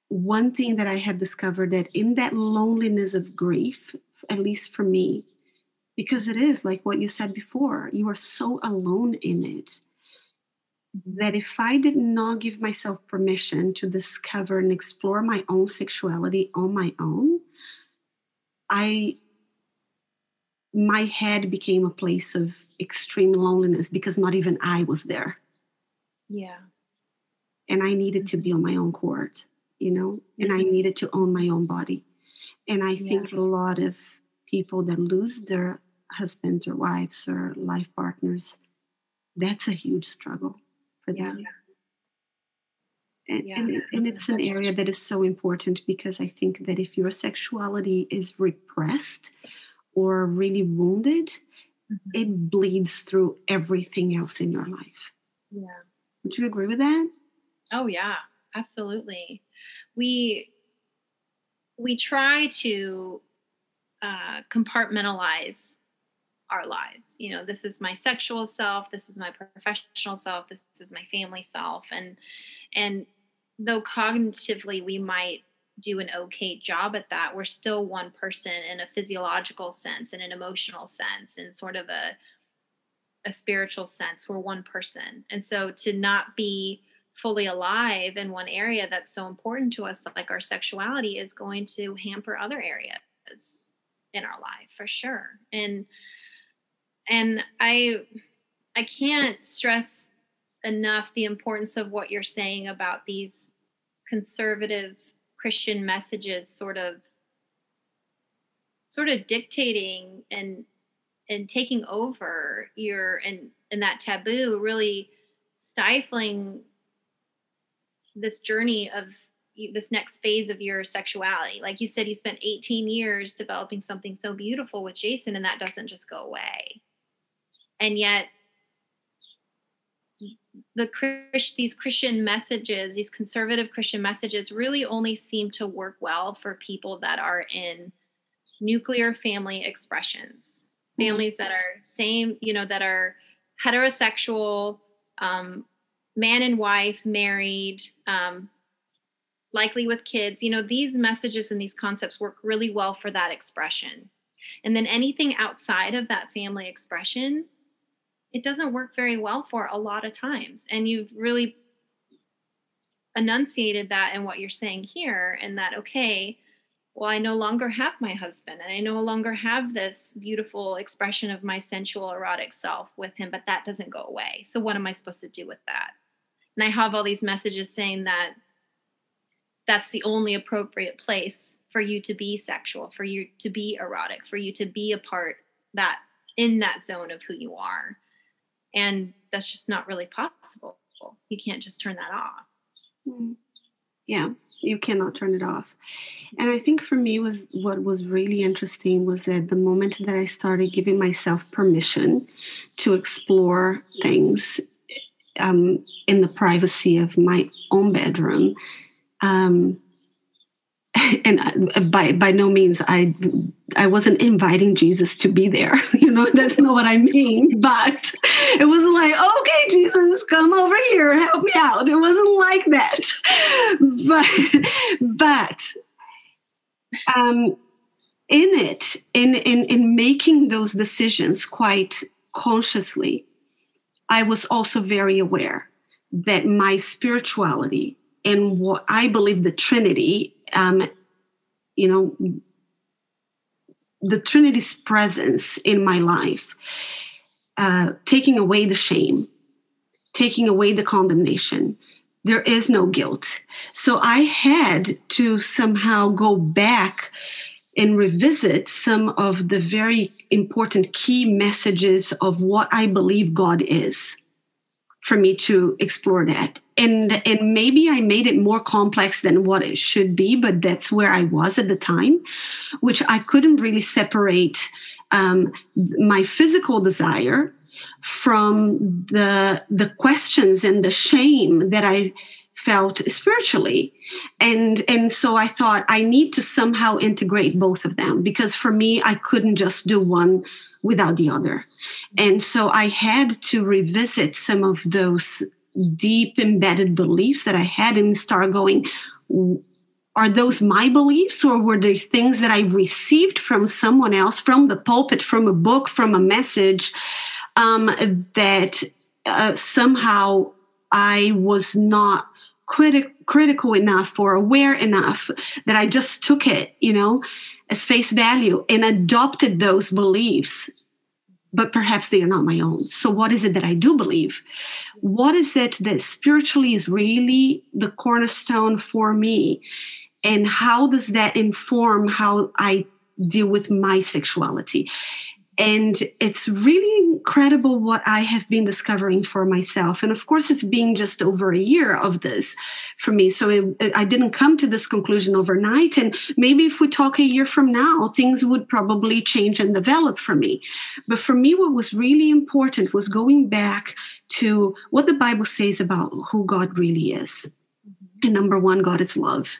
one thing that I have discovered that in that loneliness of grief, at least for me, because it is like what you said before, you are so alone in it, that if I did not give myself permission to discover and explore my own sexuality on my own, I, my head became a place of extreme loneliness because not even I was there. Yeah. And I needed to be on my own court, you know, and I needed to own my own body. And I think yeah. a lot of people that lose their husbands or wives or life partners, that's a huge struggle for them. Yeah. And, yeah. and, and it's an area that is so important, because I think that if your sexuality is repressed or really wounded, mm-hmm. it bleeds through everything else in your life. Yeah. Would you agree with that? Oh, yeah, absolutely. We... We try to uh, compartmentalize our lives. You know, this is my sexual self, this is my professional self, this is my family self. And and though cognitively we might do an okay job at that, we're still one person in a physiological sense, in an emotional sense, in sort of a a spiritual sense. We're one person. And so to not be fully alive in one area that's so important to us, like our sexuality, is going to hamper other areas in our life for sure. And and I I can't stress enough the importance of what you're saying about these conservative Christian messages sort of sort of dictating and and taking over your and, and that taboo, really stifling this journey of this next phase of your sexuality. Like you said, you spent eighteen years developing something so beautiful with Jason, and that doesn't just go away. And yet the these Christian messages, these conservative Christian messages, really only seem to work well for people that are in nuclear family expressions, mm-hmm. families that are same, you know, that are heterosexual, um, man and wife, married, um, likely with kids. You know, these messages and these concepts work really well for that expression. And then anything outside of that family expression, it doesn't work very well for a lot of times. And you've really enunciated that in what you're saying here, and that, okay, well, I no longer have my husband, and I no longer have this beautiful expression of my sensual erotic self with him, but that doesn't go away. So what am I supposed to do with that? And I have all these messages saying that that's the only appropriate place for you to be sexual, for you to be erotic, for you to be a part that in that zone of who you are. And that's just not really possible. You can't just turn that off. Yeah, you cannot turn it off. And I think for me was what was really interesting was that the moment that I started giving myself permission to explore things Um, in the privacy of my own bedroom. Um, and I, by by no means, I I wasn't inviting Jesus to be there. You know, that's not what I mean. But it was like, okay, Jesus, come over here, help me out. It wasn't like that. But but um, in it, in in in making those decisions quite consciously, I was also very aware that my spirituality and what I believe the Trinity, um, you know, the Trinity's presence in my life, uh, taking away the shame, taking away the condemnation, there is no guilt. So I had to somehow go back and revisit some of the very important key messages of what I believe God is, for me to explore that. And, and maybe I made it more complex than what it should be, but that's where I was at the time, which I couldn't really separate um, my physical desire from the, the questions and the shame that I felt spiritually. And, and so I thought I need to somehow integrate both of them, because for me, I couldn't just do one without the other. And so I had to revisit some of those deep embedded beliefs that I had and start going, are those my beliefs, or were they things that I received from someone else, from the pulpit, from a book, from a message, um, that uh, somehow I was not criti- critical enough or aware enough that I just took it, you know, as face value and adopted those beliefs, but perhaps they are not my own. So what is it that I do believe? What is it that spiritually is really the cornerstone for me? And how does that inform how I deal with my sexuality? And it's really incredible what I have been discovering for myself. And of course, it's been just over a year of this for me. So it, it, I didn't come to this conclusion overnight. And maybe if we talk a year from now, things would probably change and develop for me. But for me, what was really important was going back to what the Bible says about who God really is. Mm-hmm. And number one, God is love.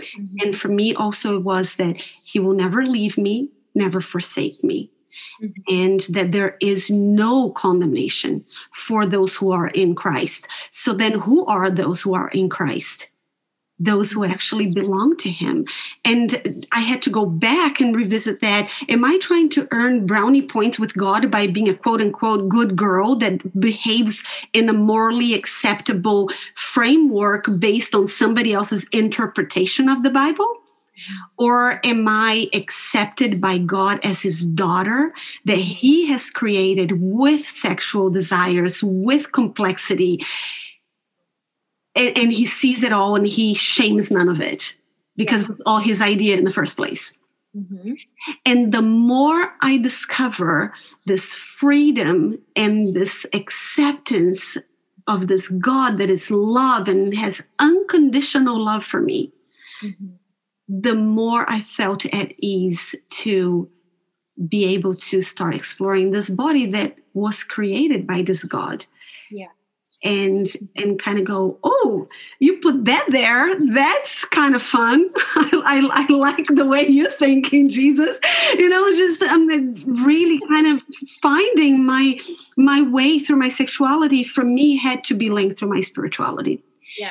Mm-hmm. And for me also, it was that he will never leave me, never forsake me. Mm-hmm. And that there is no condemnation for those who are in Christ. So then who are those who are in Christ? Those who actually belong to him. And I had to go back and revisit that. Am I trying to earn brownie points with God by being a quote unquote good girl that behaves in a morally acceptable framework based on somebody else's interpretation of the Bible? Or am I accepted by God as his daughter that he has created with sexual desires, with complexity, and, and he sees it all and he shames none of it because it was all his idea in the first place. Mm-hmm. And the more I discover this freedom and this acceptance of this God that is love and has unconditional love for me, mm-hmm. the more I felt at ease to be able to start exploring this body that was created by this God. Yeah. And and kind of go, oh, you put that there. That's kind of fun. I, I, I like the way you're thinking, Jesus. You know, just I'm really kind of finding my my way through my sexuality. For me, had to be linked through my spirituality. Yeah.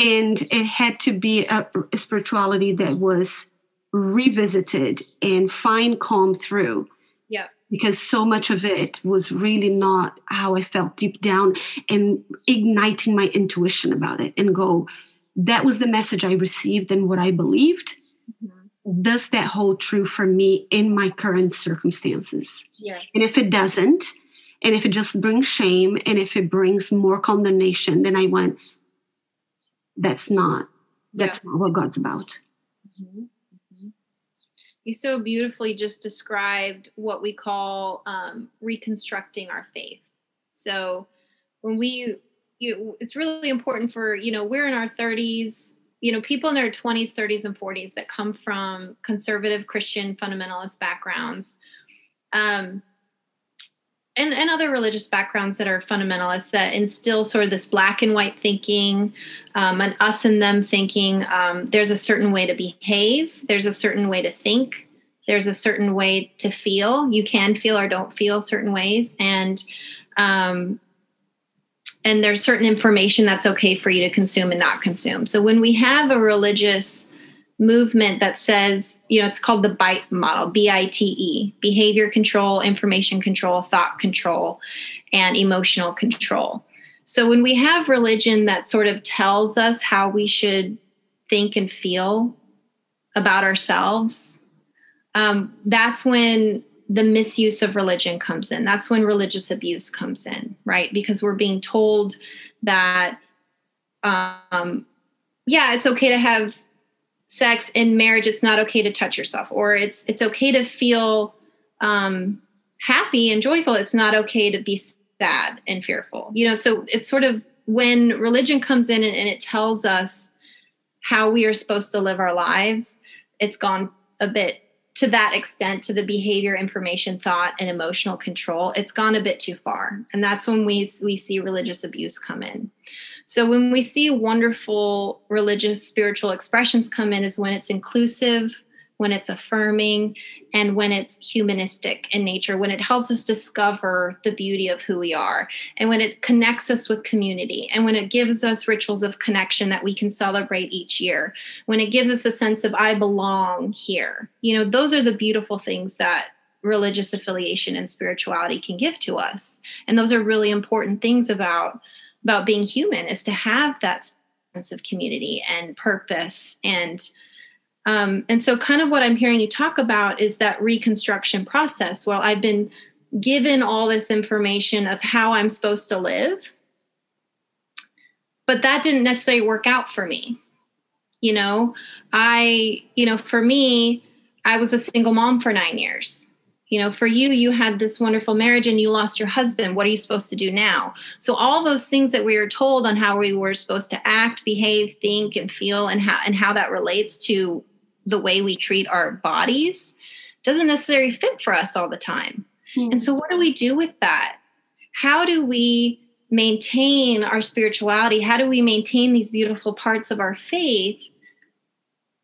And it had to be a spirituality that was revisited and find calm through. Yeah. Because so much of it was really not how I felt deep down, and igniting my intuition about it and go, that was the message I received and what I believed. Mm-hmm. Does that hold true for me in my current circumstances? Yes. And if it doesn't, and if it just brings shame, and if it brings more condemnation, then I went, That's not, that's yeah. not what God's about. Mm-hmm. Mm-hmm. You so beautifully just described what we call um, reconstructing our faith. So when we, you, it's really important for, you know, we're in our thirties, you know, people in their twenties, thirties, and forties that come from conservative Christian fundamentalist backgrounds, um, and, and other religious backgrounds that are fundamentalists that instill sort of this black and white thinking, um, an us and them thinking. Um, there's a certain way to behave. There's a certain way to think. There's a certain way to feel. You can feel or don't feel certain ways. And, um, and there's certain information that's okay for you to consume and not consume. So when we have a religious movement that says, you know, it's called the BITE model, B I T E, behavior control, information control, thought control, and emotional control. So when we have religion that sort of tells us how we should think and feel about ourselves, um, that's when the misuse of religion comes in. That's when religious abuse comes in, right? Because we're being told that, um, yeah, it's okay to have sex, in marriage, it's not okay to touch yourself, or it's it's okay to feel um, happy and joyful. It's not okay to be sad and fearful. You know, so it's sort of when religion comes in and, and it tells us how we are supposed to live our lives, it's gone a bit to that extent, to the behavior, information, thought, and emotional control. It's gone a bit too far. And that's when we we see religious abuse come in. So when we see wonderful religious, spiritual expressions come in is when it's inclusive, when it's affirming, and when it's humanistic in nature, when it helps us discover the beauty of who we are, and when it connects us with community, and when it gives us rituals of connection that we can celebrate each year, when it gives us a sense of, I belong here. You know, those are the beautiful things that religious affiliation and spirituality can give to us. And those are really important things about about being human, is to have that sense of community and purpose. And um, and so kind of what I'm hearing you talk about is that reconstruction process. Well, I've been given all this information of how I'm supposed to live, but that didn't necessarily work out for me. You know, I, you know, for me, I was a single mom for nine years. You know, for you, you had this wonderful marriage and you lost your husband. What are you supposed to do now? So all those things that we were told on how we were supposed to act, behave, think, and feel, and how and how that relates to the way we treat our bodies doesn't necessarily fit for us all the time. Mm-hmm. And so what do we do with that? How do we maintain our spirituality? How do we maintain these beautiful parts of our faith,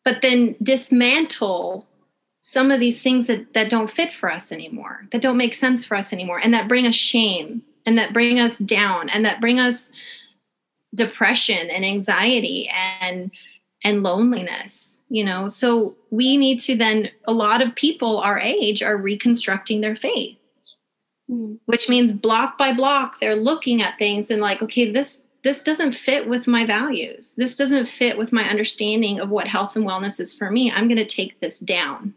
but then dismantle some of these things that, that don't fit for us anymore, that don't make sense for us anymore, and that bring us shame, and that bring us down, and that bring us depression and anxiety and and loneliness, you know? So we need to then, a lot of people our age are reconstructing their faith, mm. which means block by block, they're looking at things and like, okay, this This doesn't fit with my values. This doesn't fit with my understanding of what health and wellness is for me. I'm going to take this down.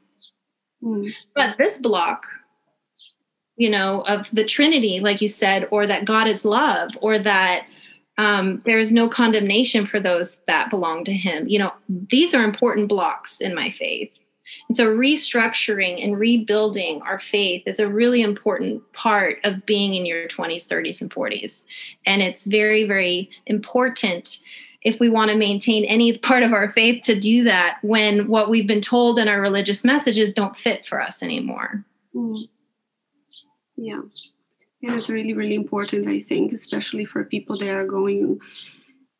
Mm. But this block, you know, of the Trinity, like you said, or that God is love, or that um, there is no condemnation for those that belong to him. You know, these are important blocks in my faith. And so restructuring and rebuilding our faith is a really important part of being in your twenties, thirties, and forties. And it's very, very important if we want to maintain any part of our faith to do that when what we've been told in our religious messages don't fit for us anymore. Mm. Yeah. And it's really, really important, I think, especially for people that are going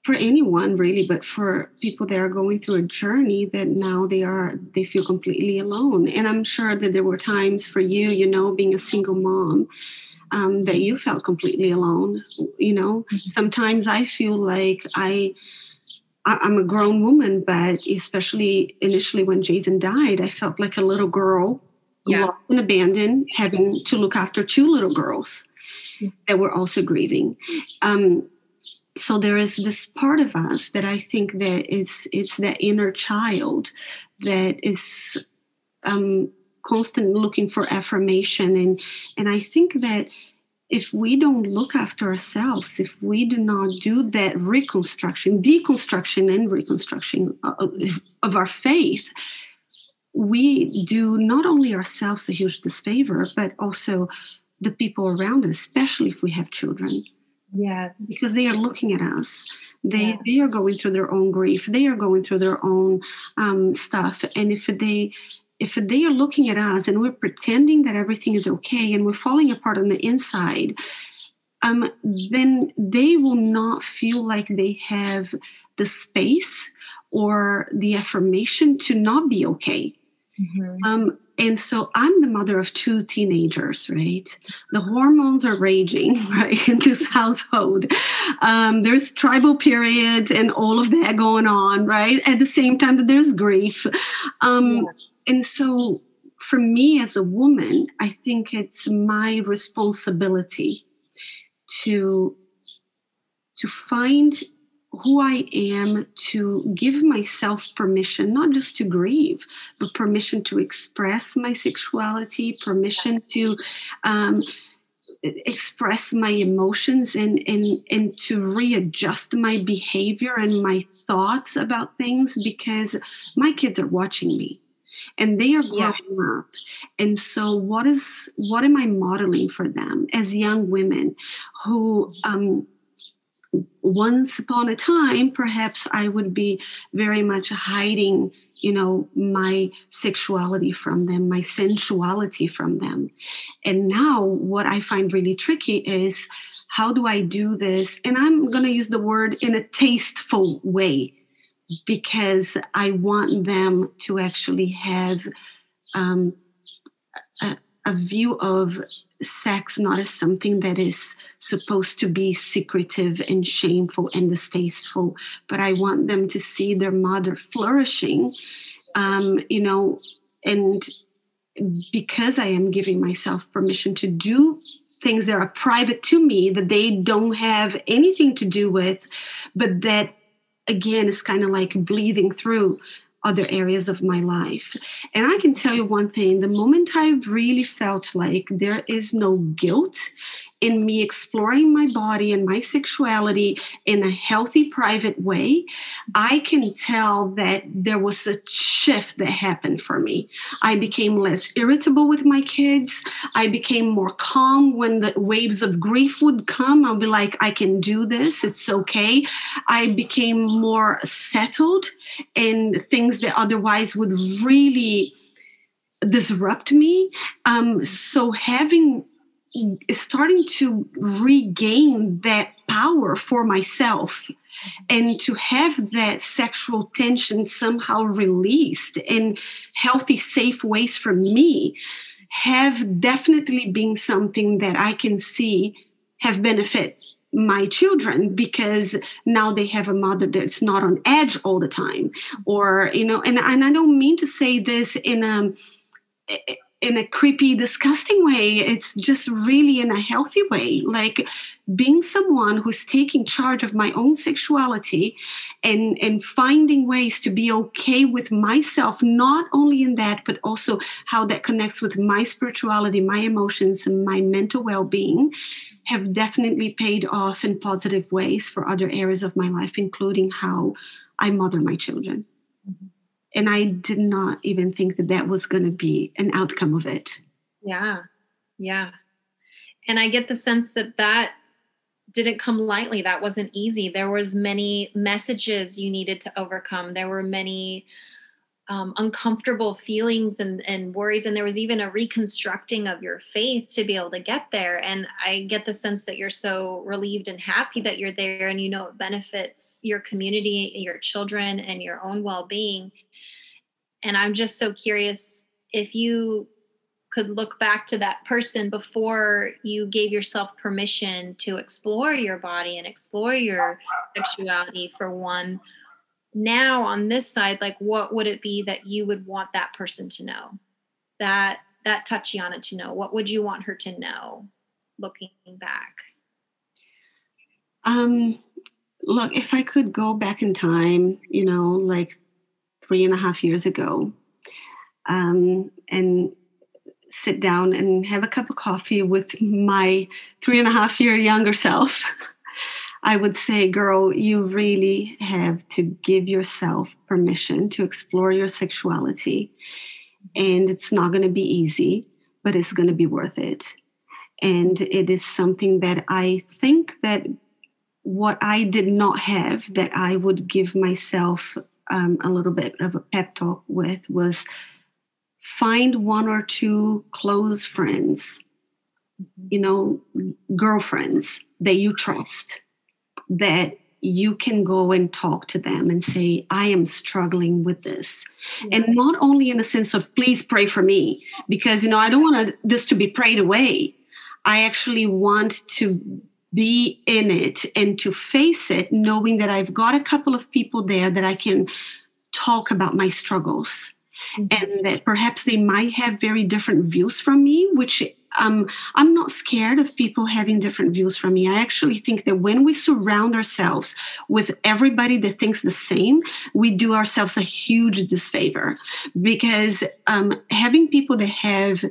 for anyone really, but for people that are going through a journey that now they are, they feel completely alone. And I'm sure that there were times for you, you know, being a single mom, um, that you felt completely alone. You know, mm-hmm. sometimes I feel like I, I, I'm a grown woman, but especially initially when Jason died, I felt like a little girl, yeah. lost and abandoned, having to look after two little girls mm-hmm. that were also grieving. Um, So there is this part of us that I think that is, it's that inner child that is um, constantly looking for affirmation. And, and I think that if we don't look after ourselves, if we do not do that reconstruction, deconstruction and reconstruction of, of our faith, we do not only ourselves a huge disfavor, but also the people around us, especially if we have children. Yes. Because they are looking at us. They yeah. they are going through their own grief. They are going through their own um, stuff. And if they if they are looking at us and we're pretending that everything is okay and we're falling apart on the inside, um, then they will not feel like they have the space or the affirmation to not be okay. Mm-hmm. Um, and so I'm the mother of two teenagers, right? The hormones are raging, right, in this household. Um, there's tribal periods and all of that going on, right? At the same time that there's grief. Um, yeah. And so for me as a woman, I think it's my responsibility to, to find who I am, to give myself permission, not just to grieve, but permission to express my sexuality, permission to um, express my emotions and, and, and to readjust my behavior and my thoughts about things, because my kids are watching me and they are growing yeah. up. And so what is, what am I modeling for them as young women who, um, once upon a time, perhaps I would be very much hiding, you know, my sexuality from them, my sensuality from them. And now what I find really tricky is, how do I do this? And I'm going to use the word in a tasteful way, because I want them to actually have um, a, a view of sex not as something that is supposed to be secretive and shameful and distasteful, but I want them to see their mother flourishing, um, you know, and because I am giving myself permission to do things that are private to me, that they don't have anything to do with, but that, again, is kind of like bleeding through other areas of my life. And I can tell you one thing, the moment I really felt like there is no guilt in me exploring my body and my sexuality in a healthy, private way, I can tell that there was a shift that happened for me. I became less irritable with my kids. I became more calm when the waves of grief would come. I'll be like, I can do this. It's okay. I became more settled in things that otherwise would really disrupt me. Um, so having... starting to regain that power for myself and to have that sexual tension somehow released in healthy, safe ways for me have definitely been something that I can see have benefit my children, because now they have a mother that's not on edge all the time. Or, you know, and, and I don't mean to say this in a... in a creepy, disgusting way. It's just really in a healthy way, like being someone who's taking charge of my own sexuality and, and finding ways to be okay with myself, not only in that, but also how that connects with my spirituality, my emotions, and my mental well-being, have definitely paid off in positive ways for other areas of my life, including how I mother my children. Mm-hmm. And I did not even think that that was going to be an outcome of it. Yeah. Yeah. And I get the sense that that didn't come lightly. That wasn't easy. There was many messages you needed to overcome. There were many um, uncomfortable feelings and, and worries. And there was even a reconstructing of your faith to be able to get there. And I get the sense that you're so relieved and happy that you're there, and you know it benefits your community, your children, and your own well-being. And I'm just so curious if you could look back to that person before you gave yourself permission to explore your body and explore your sexuality for one. Now on this side, like what would it be that you would want that person to know? That that Tatiana to know? What would you want her to know looking back? Um, look, if I could go back in time, you know, like three and a half years ago, um, and sit down and have a cup of coffee with my three and a half year younger self, I would say, girl, you really have to give yourself permission to explore your sexuality. And it's not going to be easy, but it's going to be worth it. And it is something that I think that what I did not have, that I would give myself Um, a little bit of a pep talk with, was find one or two close friends, you know, girlfriends that you trust, that you can go and talk to them and say, I am struggling with this. Mm-hmm. And not only in the sense of, please pray for me, because, you know, I don't want to, this to be prayed away. I actually want to be in it and to face it, knowing that I've got a couple of people there that I can talk about my struggles, mm-hmm. and that perhaps they might have very different views from me, which um, I'm not scared of people having different views from me. I actually think that when we surround ourselves with everybody that thinks the same, we do ourselves a huge disfavor, because um, having people that have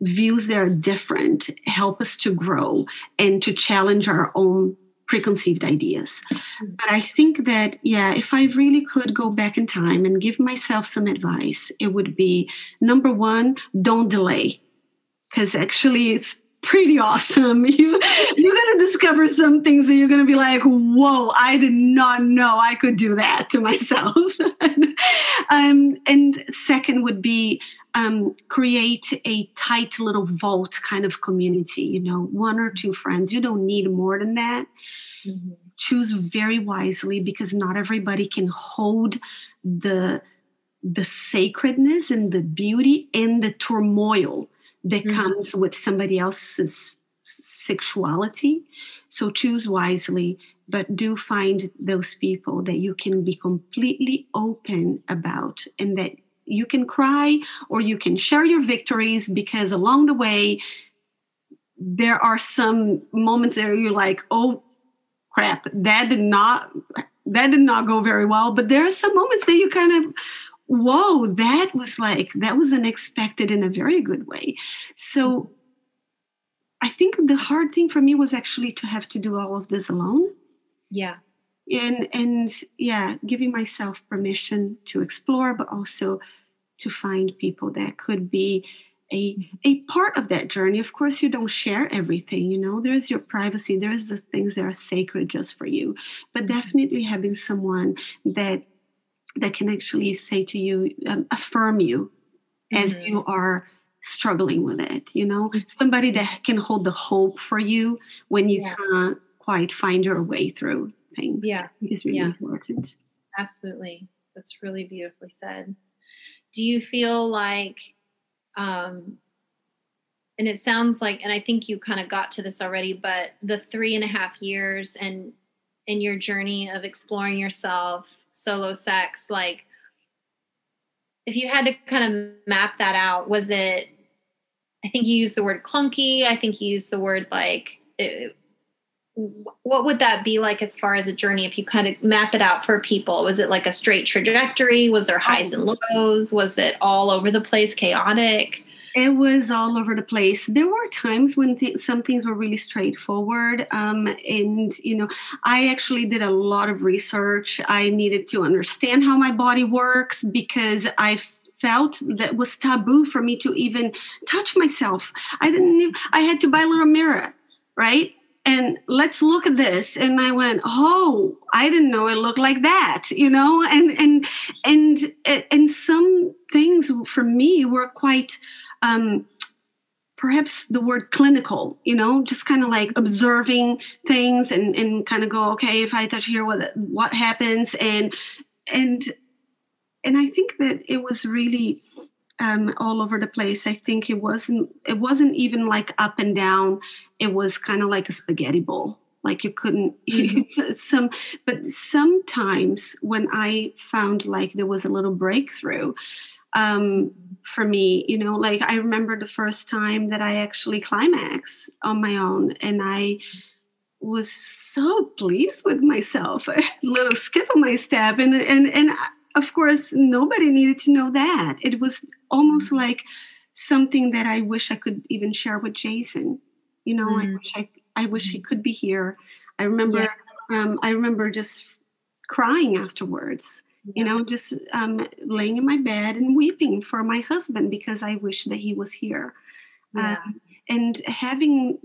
views that are different help us to grow and to challenge our own preconceived ideas. But I think that, yeah, if I really could go back in time and give myself some advice, it would be, number one, don't delay, because actually it's pretty awesome. You, you're going to discover some things that you're going to be like, whoa, I did not know I could do that to myself. um, and second would be, Um, create a tight little vault kind of community, you know, one or two friends. You don't need more than that. Mm-hmm. Choose very wisely, because not everybody can hold the, the sacredness and the beauty and the turmoil that mm-hmm. comes with somebody else's sexuality. So choose wisely, but do find those people that you can be completely open about, and that you can cry or you can share your victories, because along the way, there are some moments where you're like, oh, crap, that did not, that did not go very well. But there are some moments that you kind of, whoa, that was like, that was unexpected in a very good way. So I think the hard thing for me was actually to have to do all of this alone. Yeah. And, and yeah, giving myself permission to explore, but also to find people that could be a, a part of that journey. Of course, you don't share everything, you know, there's your privacy, there's the things that are sacred just for you, but definitely having someone that, that can actually say to you, um, affirm you mm-hmm. as you are struggling with it, you know, somebody that can hold the hope for you when you yeah. can't quite find your way through. Things. Yeah, is really yeah. important. Absolutely, that's really beautifully said. Do you feel like, um, and it sounds like, and I think you kind of got to this already, but the three and a half years and in your journey of exploring yourself, solo sex, like, if you had to kind of map that out, was it? I think you used the word clunky. I think you used the word like. It, what would that be like as far as a journey if you kind of map it out for people? Was it like a straight trajectory? Was there highs and lows? Was it all over the place, chaotic? It was all over the place. There were times when th- some things were really straightforward. Um, and, you know, I actually did a lot of research. I needed to understand how my body works, because I felt that was taboo for me to even touch myself. I didn't, I had to buy a little mirror, right? And let's look at this. And I went, oh, I didn't know it looked like that, you know? And and and and some things for me were quite, um, perhaps the word clinical, you know, just kind of like observing things and, and kind of go, okay, if I touch here, what what happens? And and and I think that it was really um, all over the place. I think it wasn't it wasn't even like up and down. It was kind of like a spaghetti bowl. Like you couldn't, mm-hmm. some, but sometimes when I found like there was a little breakthrough um, for me, you know, like I remember the first time that I actually climaxed on my own, and I was so pleased with myself, a little skip on my step. And, and, and of course, nobody needed to know that. It was almost like something that I wish I could even share with Jason. You know, mm. I wish I, I wish he could be here. I remember, yeah. um, I remember just crying afterwards. Yeah. You know, just um, laying in my bed and weeping for my husband, because I wish that he was here. Yeah. Um, and having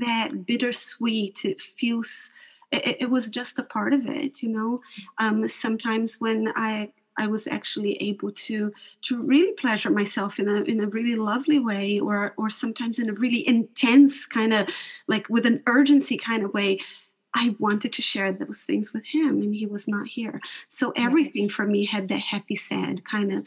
that bittersweet, it feels. It, it was just a part of it. You know, um, sometimes when I I was actually able to to really pleasure myself in a in a really lovely way, or or sometimes in a really intense kind of like with an urgency kind of way. I wanted to share those things with him, and he was not here. So everything for me had that happy, sad kind of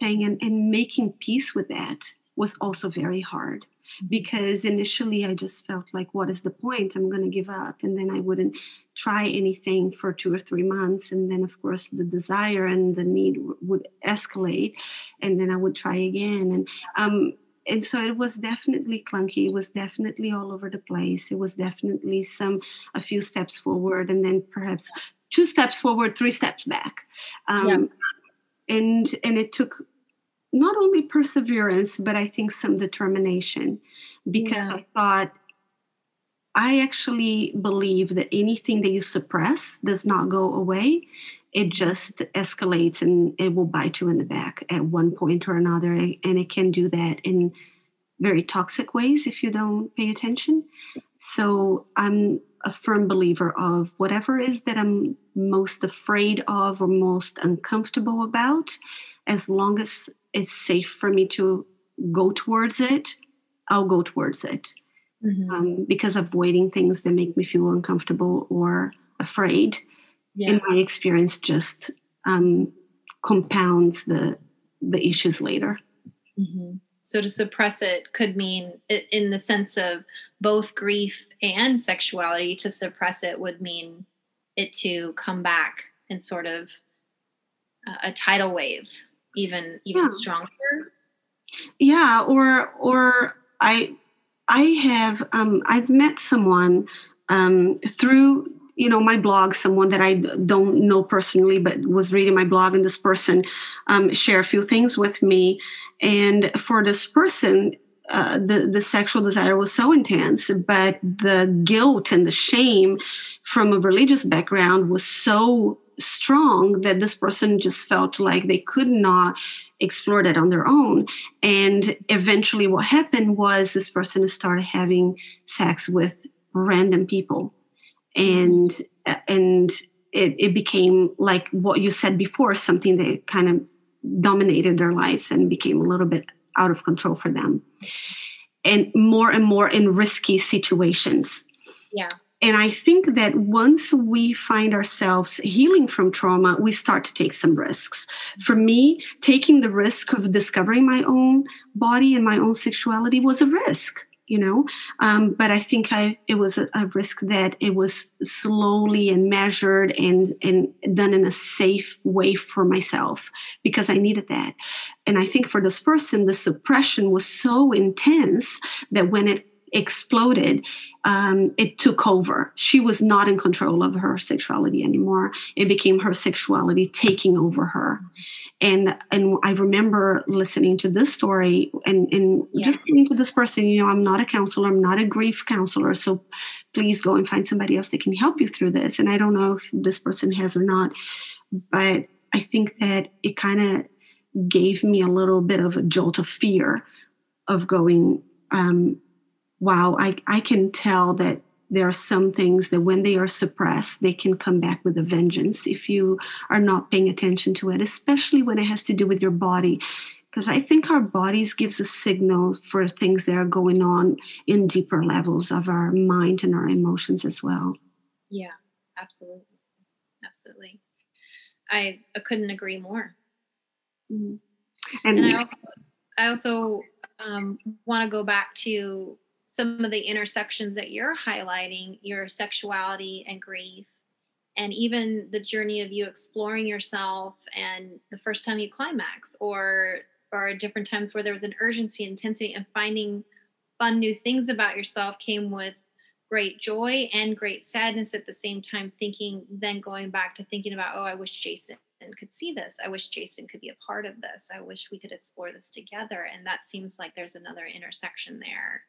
thing, and, and making peace with that was also very hard, because initially I just felt like, what is the point? I'm going to give up. And then I wouldn't try anything for two or three months. And then, of course, the desire and the need w- would escalate. And then I would try again. And um, and so it was definitely clunky. It was definitely all over the place. It was definitely some a few steps forward, and then perhaps two steps forward, three steps back. Um, yeah. And and it took not only perseverance, but I think some determination, because yeah. I thought, I actually believe that anything that you suppress does not go away. It just escalates and it will bite you in the back at one point or another. And it can do that in very toxic ways if you don't pay attention. So I'm a firm believer of whatever is that I'm most afraid of or most uncomfortable about, as long as it's safe for me to go towards it, I'll go towards it. Mm-hmm. Um, because avoiding things that make me feel uncomfortable or afraid, yeah. in my experience, just um, compounds the the issues later. Mm-hmm. So to suppress it could mean, in the sense of both grief and sexuality, to suppress it would mean it to come back in sort of a tidal wave, even even yeah. stronger. Yeah, or or I I have um, I've met someone um, through you know my blog, someone that I don't know personally, but was reading my blog, and this person um, shared a few things with me. And for this person, uh, the, the sexual desire was so intense, but the guilt and the shame from a religious background was so strong that this person just felt like they could not explore that on their own. And eventually what happened was this person started having sex with random people. And and it, it became, like what you said before, something that kind of dominated their lives and became a little bit out of control for them, and more and more in risky situations. Yeah. And I think that once we find ourselves healing from trauma, we start to take some risks. For me, taking the risk of discovering my own body and my own sexuality was a risk, you know, um, but I think I, it was a, a risk that it was slowly and measured and, and done in a safe way for myself, because I needed that. And I think for this person, the suppression was so intense that when it exploded, um, it took over. She was not in control of her sexuality anymore. It became her sexuality taking over her. And and I remember listening to this story and, and yes. just listening to this person, you know, I'm not a counselor, I'm not a grief counselor, so please go and find somebody else that can help you through this. And I don't know if this person has or not, but I think that it kind of gave me a little bit of a jolt of fear of going, um, wow, I, I can tell that there are some things that when they are suppressed, they can come back with a vengeance if you are not paying attention to it, especially when it has to do with your body. Because I think our bodies gives us signals for things that are going on in deeper levels of our mind and our emotions as well. Yeah, absolutely. Absolutely. I, I couldn't agree more. Mm-hmm. And, and I also, I also um, want to go back to some of the intersections that you're highlighting, your sexuality and grief, and even the journey of you exploring yourself and the first time you climax, or or different times where there was an urgency, intensity, and finding fun new things about yourself came with great joy and great sadness at the same time, thinking, then going back to thinking about, oh, I wish Jason could see this. I wish Jason could be a part of this. I wish we could explore this together. And that seems like there's another intersection there.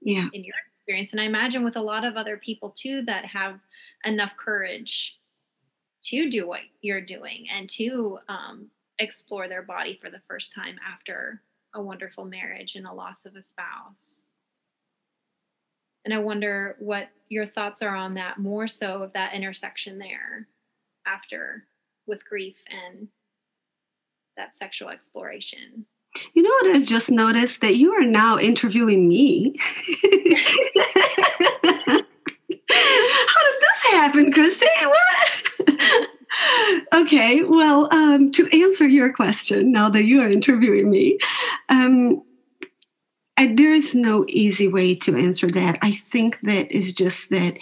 Yeah, in your experience, and I imagine with a lot of other people too that have enough courage to do what you're doing and to um, explore their body for the first time after a wonderful marriage and a loss of a spouse. And I wonder what your thoughts are on that, more so of that intersection there after with grief and that sexual exploration. You know what, I've just noticed that you are now interviewing me. How did this happen, Christy? What? Okay, well, um, to answer your question, now that you are interviewing me, um, I, there is no easy way to answer that. I think that is just that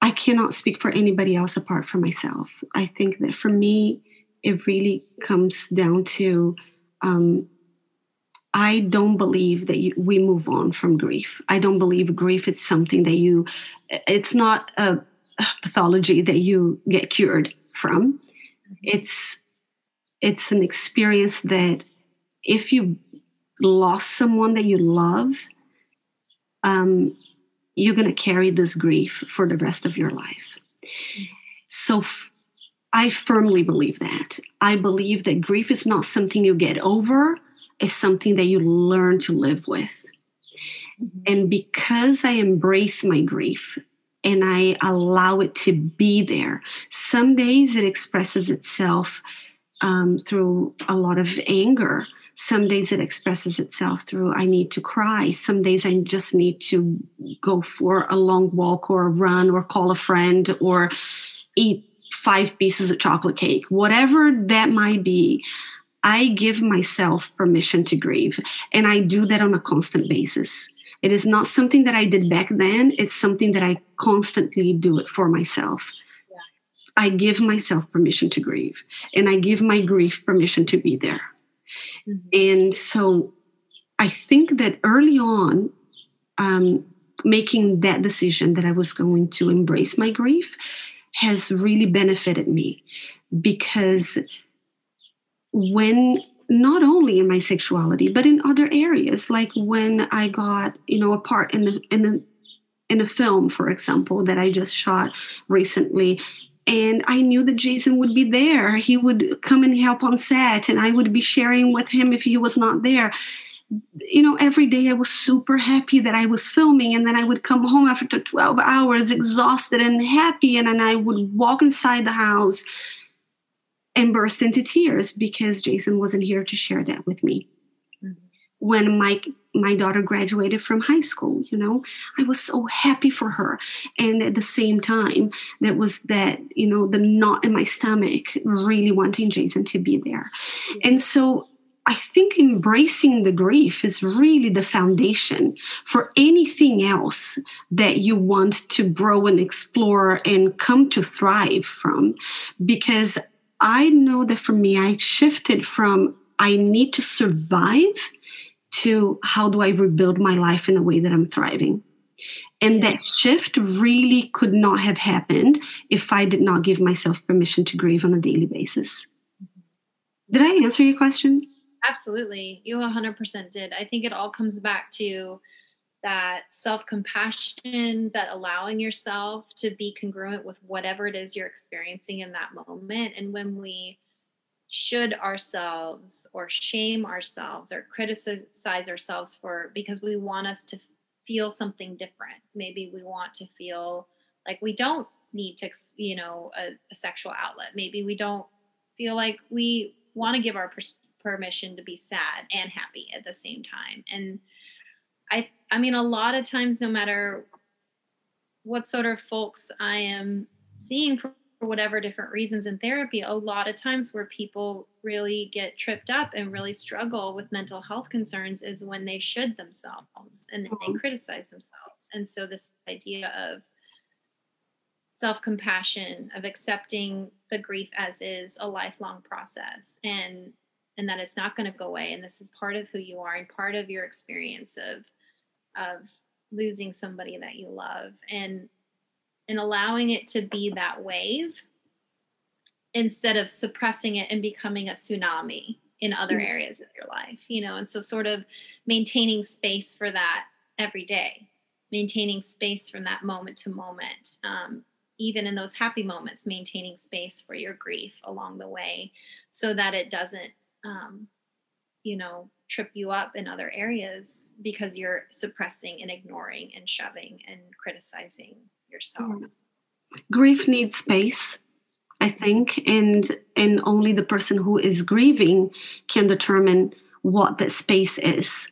I cannot speak for anybody else apart from myself. I think that for me, it really comes down to um, I don't believe that you, we move on from grief. I don't believe grief is something that you, it's not a pathology that you get cured from. It's, it's an experience that if you lost someone that you love, um, you're going to carry this grief for the rest of your life. So f- I firmly believe that. I believe that grief is not something you get over. It's something that you learn to live with. And because I embrace my grief and I allow it to be there, some days it expresses itself um, through a lot of anger. Some days it expresses itself through I need to cry. Some days I just need to go for a long walk or a run or call a friend or eat five pieces of chocolate cake, whatever that might be. I give myself permission to grieve, and I do that on a constant basis. It is not something that I did back then. It's something that I constantly do it for myself. Yeah. I give myself permission to grieve, and I give my grief permission to be there. Mm-hmm. And so I think that early on, um, making that decision that I was going to embrace my grief has really benefited me, because when not only in my sexuality, but in other areas, like when I got, you know, a part in the, in the, in a film, for example, that I just shot recently, and I knew that Jason would be there. He would come and help on set, and I would be sharing with him if he was not there. You know, every day I was super happy that I was filming, and then I would come home after twelve hours exhausted and happy, and then I would walk inside the house and burst into tears because Jason wasn't here to share that with me. Mm-hmm. When my my daughter graduated from high school, you know, I was so happy for her. And at the same time, there was that, you know, the knot in my stomach really wanting Jason to be there. Mm-hmm. And so I think embracing the grief is really the foundation for anything else that you want to grow and explore and come to thrive from, because I know that for me, I shifted from I need to survive to how do I rebuild my life in a way that I'm thriving. And that shift really could not have happened if I did not give myself permission to grieve on a daily basis. Did I answer your question? Absolutely. You one hundred percent did. I think it all comes back to that self-compassion, that allowing yourself to be congruent with whatever it is you're experiencing in that moment. And when we should ourselves or shame ourselves or criticize ourselves for, because we want us to feel something different. Maybe we want to feel like we don't need to, you know, a, a sexual outlet. Maybe we don't feel like we want to give our per- permission to be sad and happy at the same time. And I I mean, a lot of times, no matter what sort of folks I am seeing for whatever different reasons in therapy, a lot of times where people really get tripped up and really struggle with mental health concerns is when they should themselves and they criticize themselves. And so this idea of self-compassion, of accepting the grief as is a lifelong process, and and that it's not going to go away. And this is part of who you are and part of your experience of of losing somebody that you love, and and allowing it to be that wave instead of suppressing it and becoming a tsunami in other areas of your life, you know. And so sort of maintaining space for that every day, maintaining space from that moment to moment, um, even in those happy moments, maintaining space for your grief along the way so that it doesn't, um, you know, trip you up in other areas because you're suppressing and ignoring and shoving and criticizing yourself. Grief needs space, I think, and and only the person who is grieving can determine what that space is.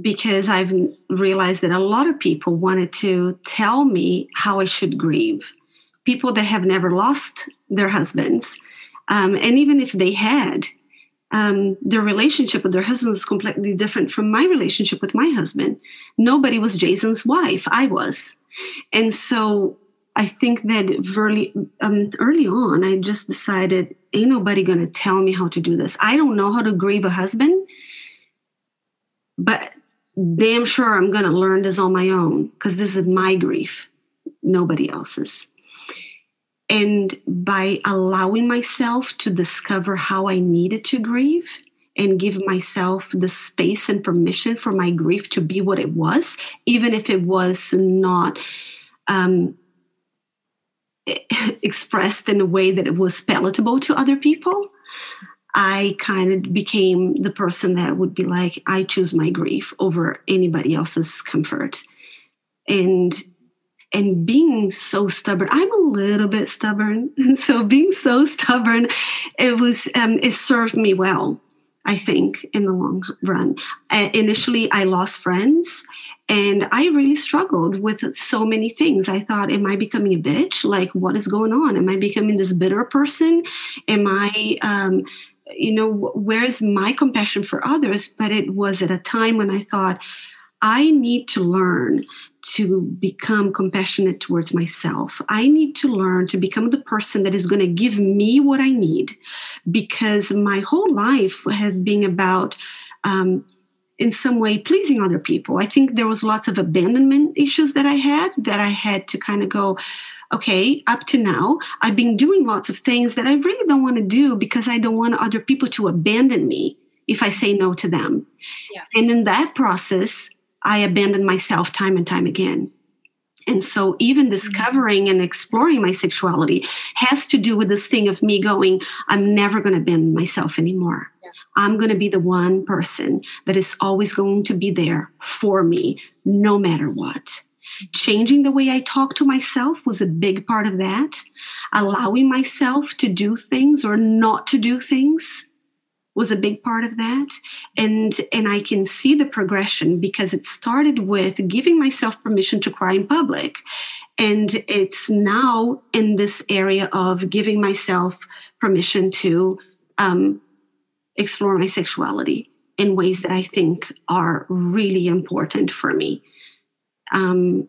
Because I've realized that a lot of people wanted to tell me how I should grieve. People that have never lost their husbands, um, and even if they had, Um, their relationship with their husband was completely different from my relationship with my husband. Nobody was Jason's wife. I was. And so I think that early, um, early on, I just decided, ain't nobody going to tell me how to do this. I don't know how to grieve a husband, but damn sure I'm going to learn this on my own, because this is my grief, nobody else's. And by allowing myself to discover how I needed to grieve and give myself the space and permission for my grief to be what it was, even if it was not um, expressed in a way that it was palatable to other people. I kind of became the person that would be like, I choose my grief over anybody else's comfort. And and being so stubborn, I'm a little bit stubborn. And so being so stubborn, it was um, it served me well, I think, in the long run. Uh, initially, I lost friends, and I really struggled with so many things. I thought, am I becoming a bitch? Like, what is going on? Am I becoming this bitter person? Am I... Um, you know, where is my compassion for others? But it was at a time when I thought, I need to learn to become compassionate towards myself. I need to learn to become the person that is going to give me what I need, because my whole life has been about, um, in some way, pleasing other people. I think there was lots of abandonment issues that I had, that I had to kind of go, okay, up to now, I've been doing lots of things that I really don't want to do because I don't want other people to abandon me if I say no to them. Yeah. And in that process, I abandoned myself time and time again. And so even discovering and exploring my sexuality has to do with this thing of me going, I'm never going to abandon myself anymore. Yeah. I'm going to be the one person that is always going to be there for me, no matter what. Changing the way I talk to myself was a big part of that. Allowing myself to do things or not to do things was a big part of that. And, and I can see the progression, because it started with giving myself permission to cry in public. And it's now in this area of giving myself permission to um, explore my sexuality in ways that I think are really important for me. Um,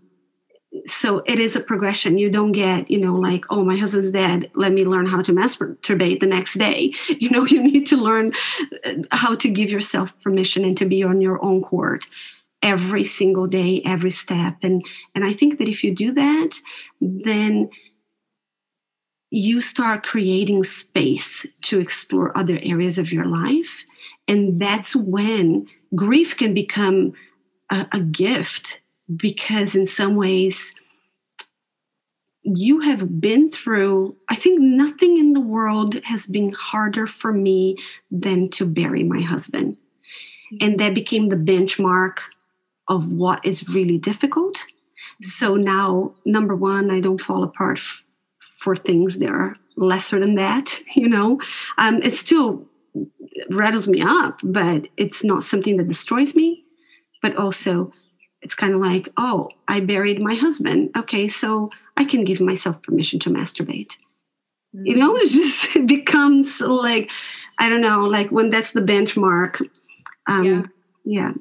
so it is a progression. You don't get, you know, like, oh, my husband's dead, let me learn how to masturbate the next day. You know, you need to learn how to give yourself permission and to be on your own court every single day, every step. And, and I think that if you do that, then you start creating space to explore other areas of your life. And that's when grief can become a, a gift. Because in some ways, you have been through, I think nothing in the world has been harder for me than to bury my husband. And that became the benchmark of what is really difficult. So now, number one, I don't fall apart f- for things that are lesser than that, you know. Um, it still rattles me up, but it's not something that destroys me, but also... it's kind of like, oh, I buried my husband. Okay, so I can give myself permission to masturbate. Mm-hmm. You know, it just it becomes like, I don't know, like when that's the benchmark. Um, yeah. yeah.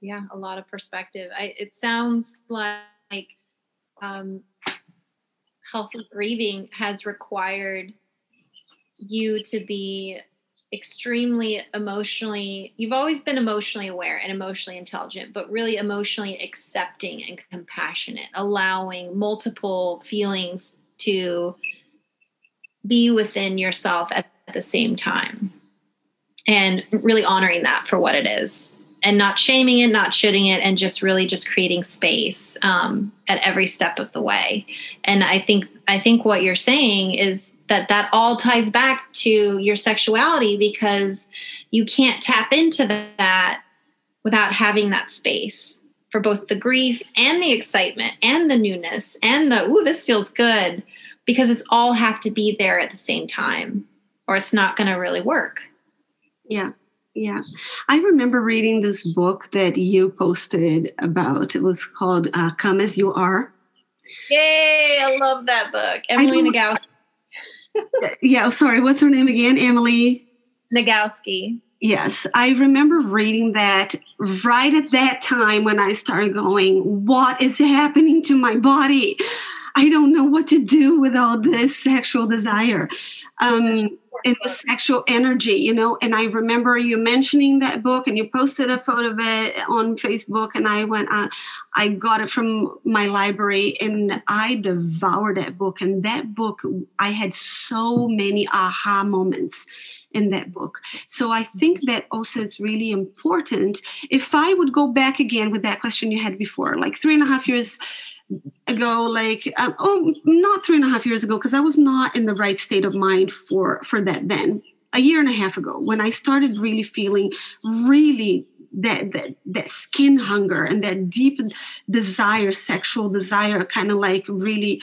Yeah, a lot of perspective. I, it sounds like um, healthy grieving has required you to be extremely emotionally, you've always been emotionally aware and emotionally intelligent, but really emotionally accepting and compassionate, allowing multiple feelings to be within yourself at the same time, and really honoring that for what it is, and not shaming it, not shitting it, and just really just creating space um, at every step of the way. And I think I think what you're saying is that that all ties back to your sexuality, because you can't tap into that without having that space for both the grief and the excitement and the newness and the, ooh, this feels good, because it's all have to be there at the same time, or it's not going to really work. Yeah. Yeah. I remember reading this book that you posted about. It was called uh, Come As You Are. Yay, I love that book. Emily Nagoski. Yeah, sorry, what's her name again? Emily? Nagoski. Yes, I remember reading that right at that time when I started going, what is happening to my body? I don't know what to do with all this sexual desire um, and the sexual energy, you know. And I remember you mentioning that book, and you posted a photo of it on Facebook, and I went, uh, I got it from my library, and I devoured that book. And that book, I had so many aha moments in that book. So I think that also it's really important. If I would go back again with that question you had before, like three and a half years ago, like, um, oh, not three and a half years ago, because I was not in the right state of mind for, for that then. A year and a half ago, when I started really feeling really that that that skin hunger and that deep desire, sexual desire, kind of like really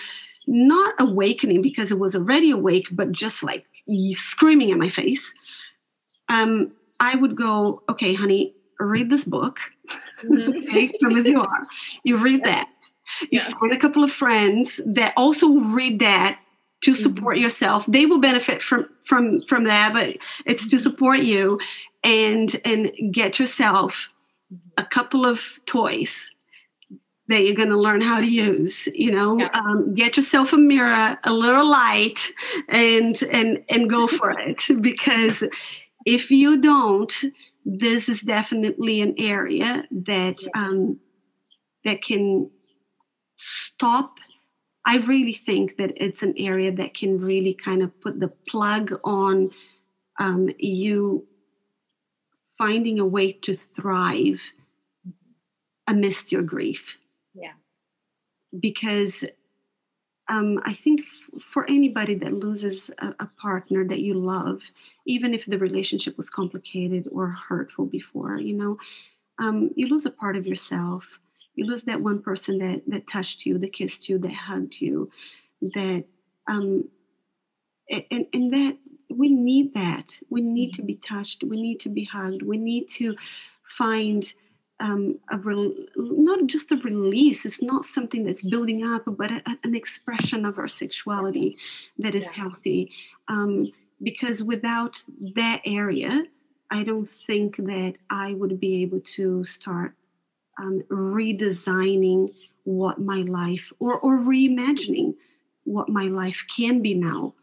not awakening because it was already awake, but just like screaming in my face, um, I would go, okay, honey, read this book. Okay, Come As You Are. You read that. You yeah. find a couple of friends that also read that to support mm-hmm. yourself. They will benefit from, from, from that, but it's to support you and, and get yourself a couple of toys that you're going to learn how to use, you know, yeah. um, get yourself a mirror, a little light, and, and, and go for it. Because if you don't, this is definitely an area that, um, that can stop. I really think that it's an area that can really kind of put the plug on um, you finding a way to thrive amidst your grief. Yeah. Because um, I think f- for anybody that loses a-, a partner that you love, even if the relationship was complicated or hurtful before, you know, um, you lose a part of yourself. You lose that one person that, that touched you, that kissed you, that hugged you, that, um, and, and that we need that. We need to be touched. We need to be hugged. We need to find um, a re- not just a release. It's not something that's building up, but a, an expression of our sexuality that is yeah. healthy. Um, because without that area, I don't think that I would be able to start Um, redesigning what my life or, or reimagining what my life can be now.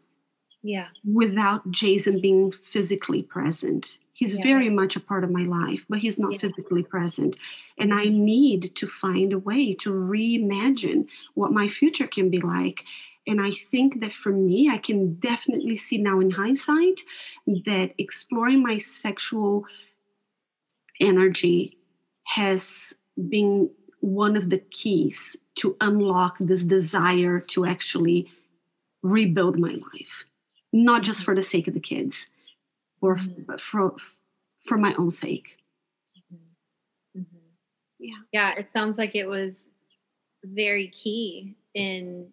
Yeah. Without Jason being physically present. He's yeah. very much a part of my life, but he's not yeah. physically present. And I need to find a way to reimagine what my future can be like. And I think that for me, I can definitely see now in hindsight that exploring my sexual energy has been one of the keys to unlock this desire to actually rebuild my life, not just for the sake of the kids or mm-hmm. for, for my own sake. Mm-hmm. Mm-hmm. Yeah. Yeah. It sounds like it was very key in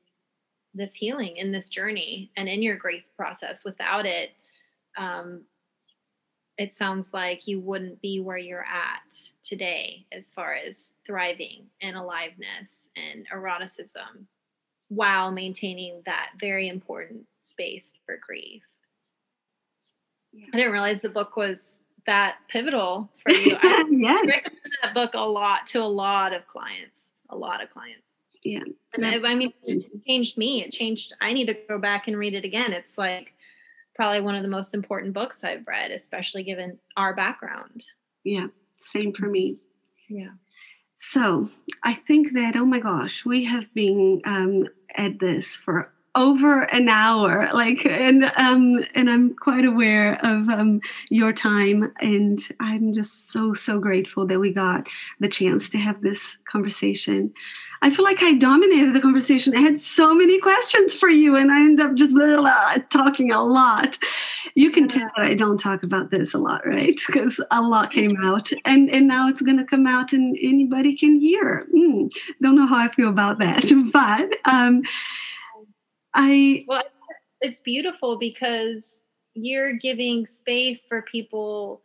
this healing, in this journey, and in your grief process. Without it, um, it sounds like you wouldn't be where you're at today as far as thriving and aliveness and eroticism while maintaining that very important space for grief. Yeah. I didn't realize the book was that pivotal for you. I yes. recommend that book a lot to a lot of clients, a lot of clients. Yeah. And yeah. I, I mean, it changed me. It changed. I need to go back and read it again. It's like, probably one of the most important books I've read, especially given our background. Yeah, same for me. Yeah. So I think that, oh my gosh, we have been um, at this for over an hour, like, and um, and I'm quite aware of um, your time, and I'm just so, so grateful that we got the chance to have this conversation. I feel like I dominated the conversation. I had so many questions for you, and I end up just blah, blah, talking a lot. You can tell that I don't talk about this a lot, right? Because a lot came out, and, and now it's going to come out, and anybody can hear. Mm, don't know how I feel about that, but... Um, I, well, it's beautiful because you're giving space for people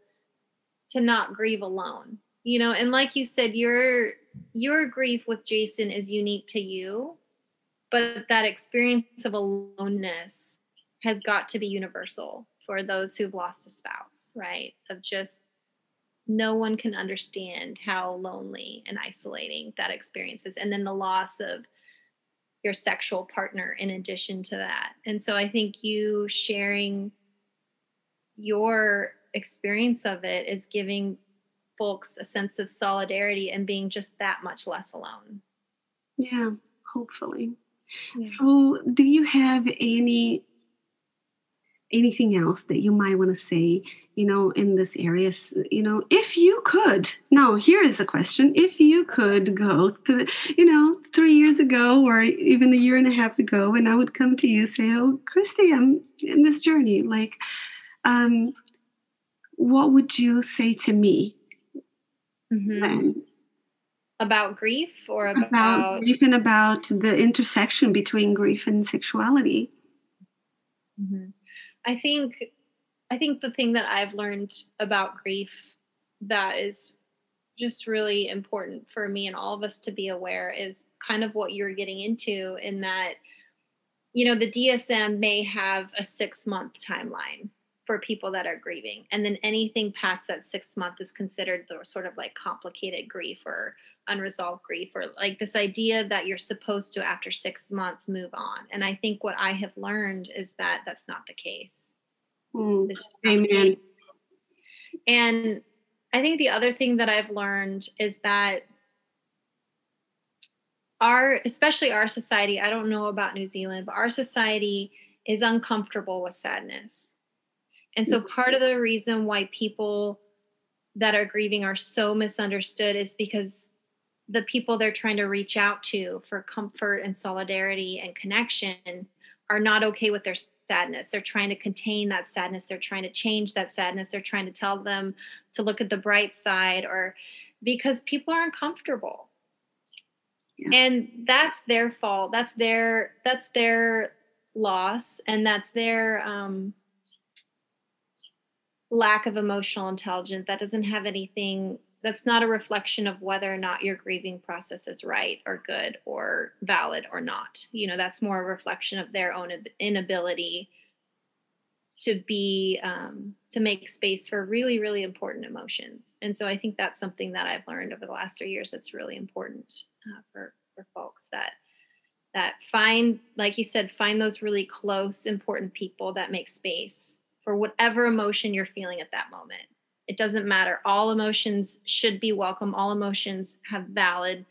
to not grieve alone, you know, and like you said, your, your grief with Jason is unique to you, but that experience of aloneness has got to be universal for those who've lost a spouse, right? Of just, no one can understand how lonely and isolating that experience is. And then the loss of your sexual partner in addition to that. And so I think you sharing your experience of it is giving folks a sense of solidarity and being just that much less alone. Yeah, hopefully. Yeah. So do you have any anything else that you might want to say, you know, in this area, you know, if you could, now here is a question, if you could go to, you know, three years ago or even a year and a half ago, and I would come to you and say, oh, Christy, I'm in this journey, like, um, what would you say to me mm-hmm. then? About grief or about... about grief and about the intersection between grief and sexuality. Mm-hmm. I think, I think the thing that I've learned about grief that is just really important for me and all of us to be aware is kind of what you're getting into, in that, you know, the D S M may have a six month timeline for people that are grieving. And then anything past that six month is considered the sort of like complicated grief or unresolved grief, or like this idea that you're supposed to, after six months, move on. And I think what I have learned is that that's not the case. Mm, amen. The case. And I think the other thing that I've learned is that our, especially our society, I don't know about New Zealand, but our society is uncomfortable with sadness. And so part of the reason why people that are grieving are so misunderstood is because the people they're trying to reach out to for comfort and solidarity and connection are not okay with their sadness. They're trying to contain that sadness. They're trying to change that sadness. They're trying to tell them to look at the bright side, or because people are uncomfortable. Yeah. And that's their fault. That's their, that's their loss. And that's their, um, lack of emotional intelligence. That doesn't have anything, that's not a reflection of whether or not your grieving process is right or good or valid or not. You know, that's more a reflection of their own inability to be, um, to make space for really, really important emotions. And so I think that's something that I've learned over the last three years that's really important uh, for, for folks that, that find, like you said, find those really close, important people that make space for whatever emotion you're feeling at that moment. It doesn't matter. All emotions should be welcome. All emotions have valid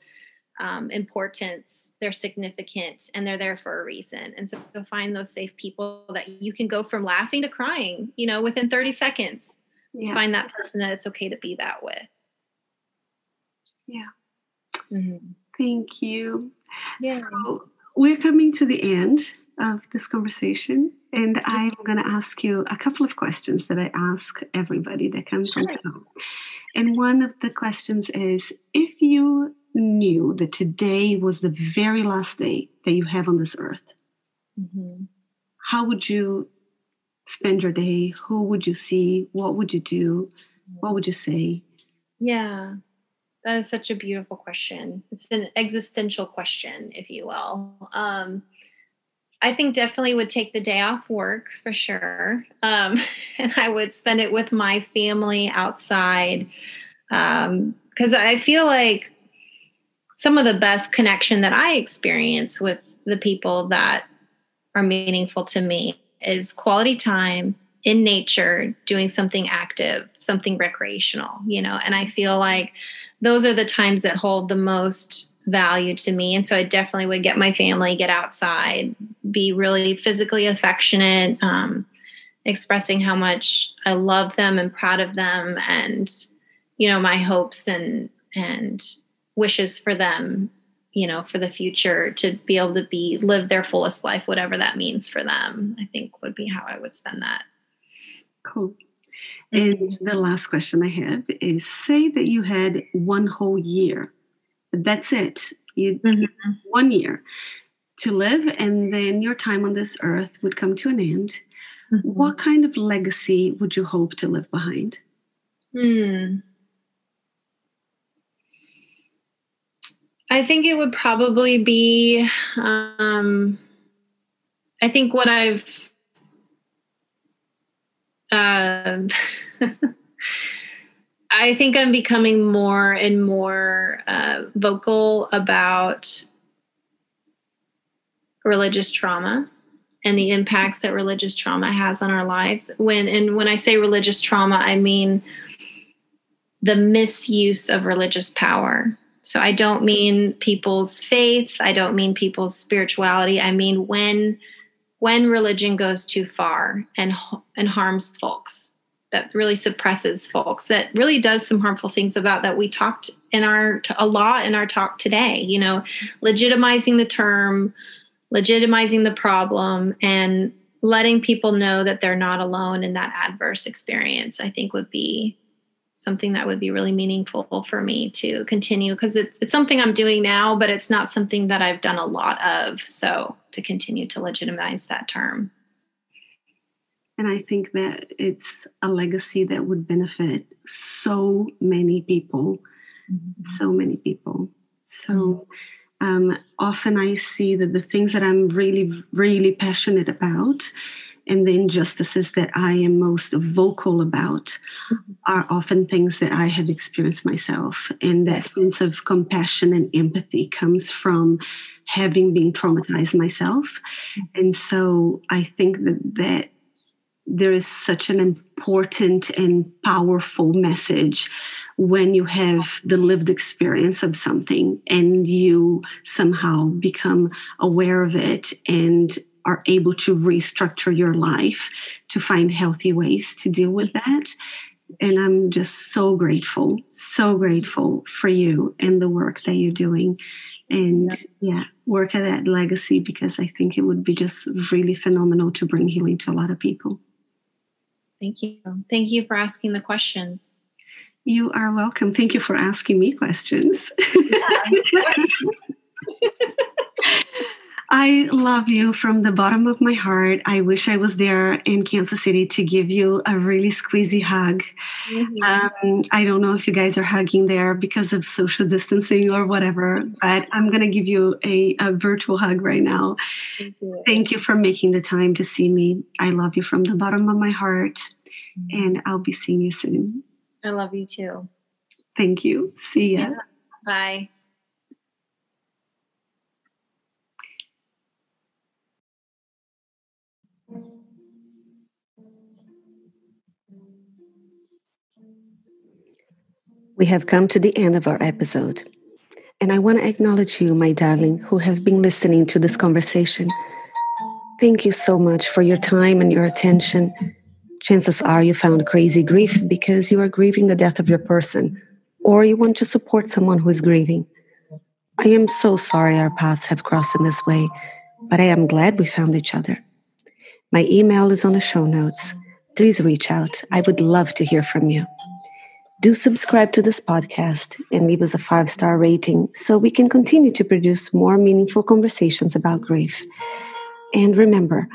um, importance. They're significant and they're there for a reason. And so you'll find those safe people that you can go from laughing to crying, you know, within thirty seconds. Yeah. Find that person that it's okay to be that with. Yeah. Mm-hmm. Thank you. Yeah. So we're coming to the end of this conversation. And I'm going to ask you a couple of questions that I ask everybody that comes on the show. And one of the questions is, if you knew that today was the very last day that you have on this earth, mm-hmm. how would you spend your day? Who would you see? What would you do? What would you say? Yeah, that is such a beautiful question. It's an existential question, if you will. Um, I think definitely would take the day off work for sure. Um, and I would spend it with my family outside. Um, cause I feel like some of the best connection that I experience with the people that are meaningful to me is quality time in nature, doing something active, something recreational, you know, and I feel like those are the times that hold the most value to me. And so I definitely would get my family, get outside, be really physically affectionate, um, expressing how much I love them and proud of them, and, you know, my hopes and, and wishes for them, you know, for the future, to be able to be, live their fullest life, whatever that means for them, I think would be how I would spend that. Cool. And mm-hmm. the last question I have is, say that you had one whole year. That's it. You mm-hmm. have one year to live, and then your time on this earth would come to an end. Mm-hmm. What kind of legacy would you hope to leave behind? Mm. I think it would probably be, um, I think what I've, uh, I think I'm becoming more and more uh, vocal about religious trauma and the impacts that religious trauma has on our lives. When, and when I say religious trauma, I mean the misuse of religious power. So I don't mean people's faith. I don't mean people's spirituality. I mean when when religion goes too far and and harms folks, that really suppresses folks, that really does some harmful things about that. We talked in our, a lot in our talk today, you know, legitimizing the term, legitimizing the problem, and letting people know that they're not alone in that adverse experience, I think would be something that would be really meaningful for me to continue. Cause it, it's something I'm doing now, but it's not something that I've done a lot of. So to continue to legitimize that term. And I think that it's a legacy that would benefit so many people, mm-hmm. so many people. So um, often I see that the things that I'm really, really passionate about and the injustices that I am most vocal about mm-hmm. are often things that I have experienced myself. And that yes. sense of compassion and empathy comes from having been traumatized myself. Mm-hmm. And so I think that that there is such an important and powerful message when you have the lived experience of something and you somehow become aware of it and are able to restructure your life to find healthy ways to deal with that. And I'm just so grateful, so grateful for you and the work that you're doing. And yeah. yeah, work at that legacy, because I think it would be just really phenomenal to bring healing to a lot of people. Thank you. Thank you for asking the questions. You are welcome. Thank you for asking me questions. I love you from the bottom of my heart. I wish I was there in Kansas City to give you a really squeezy hug. Mm-hmm. Um, I don't know if you guys are hugging there because of social distancing or whatever, but I'm going to give you a, a virtual hug right now. Thank you. Thank you for making the time to see me. I love you from the bottom of my heart, mm-hmm. and I'll be seeing you soon. I love you too. Thank you. See ya. Yeah. Bye. We have come to the end of our episode, and I want to acknowledge you, my darling, who have been listening to this conversation. Thank you so much for your time and your attention. Chances are you found Crazy Grief because you are grieving the death of your person, or you want to support someone who is grieving. I am so sorry our paths have crossed in this way, but I am glad we found each other. My email is on the show notes. Please reach out. I would love to hear from you. Do subscribe to this podcast and leave us a five-star rating so we can continue to produce more meaningful conversations about grief. And remember,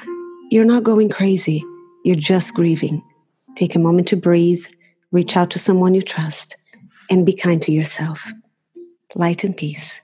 you're not going crazy. You're just grieving. Take a moment to breathe, reach out to someone you trust, and be kind to yourself. Light and peace.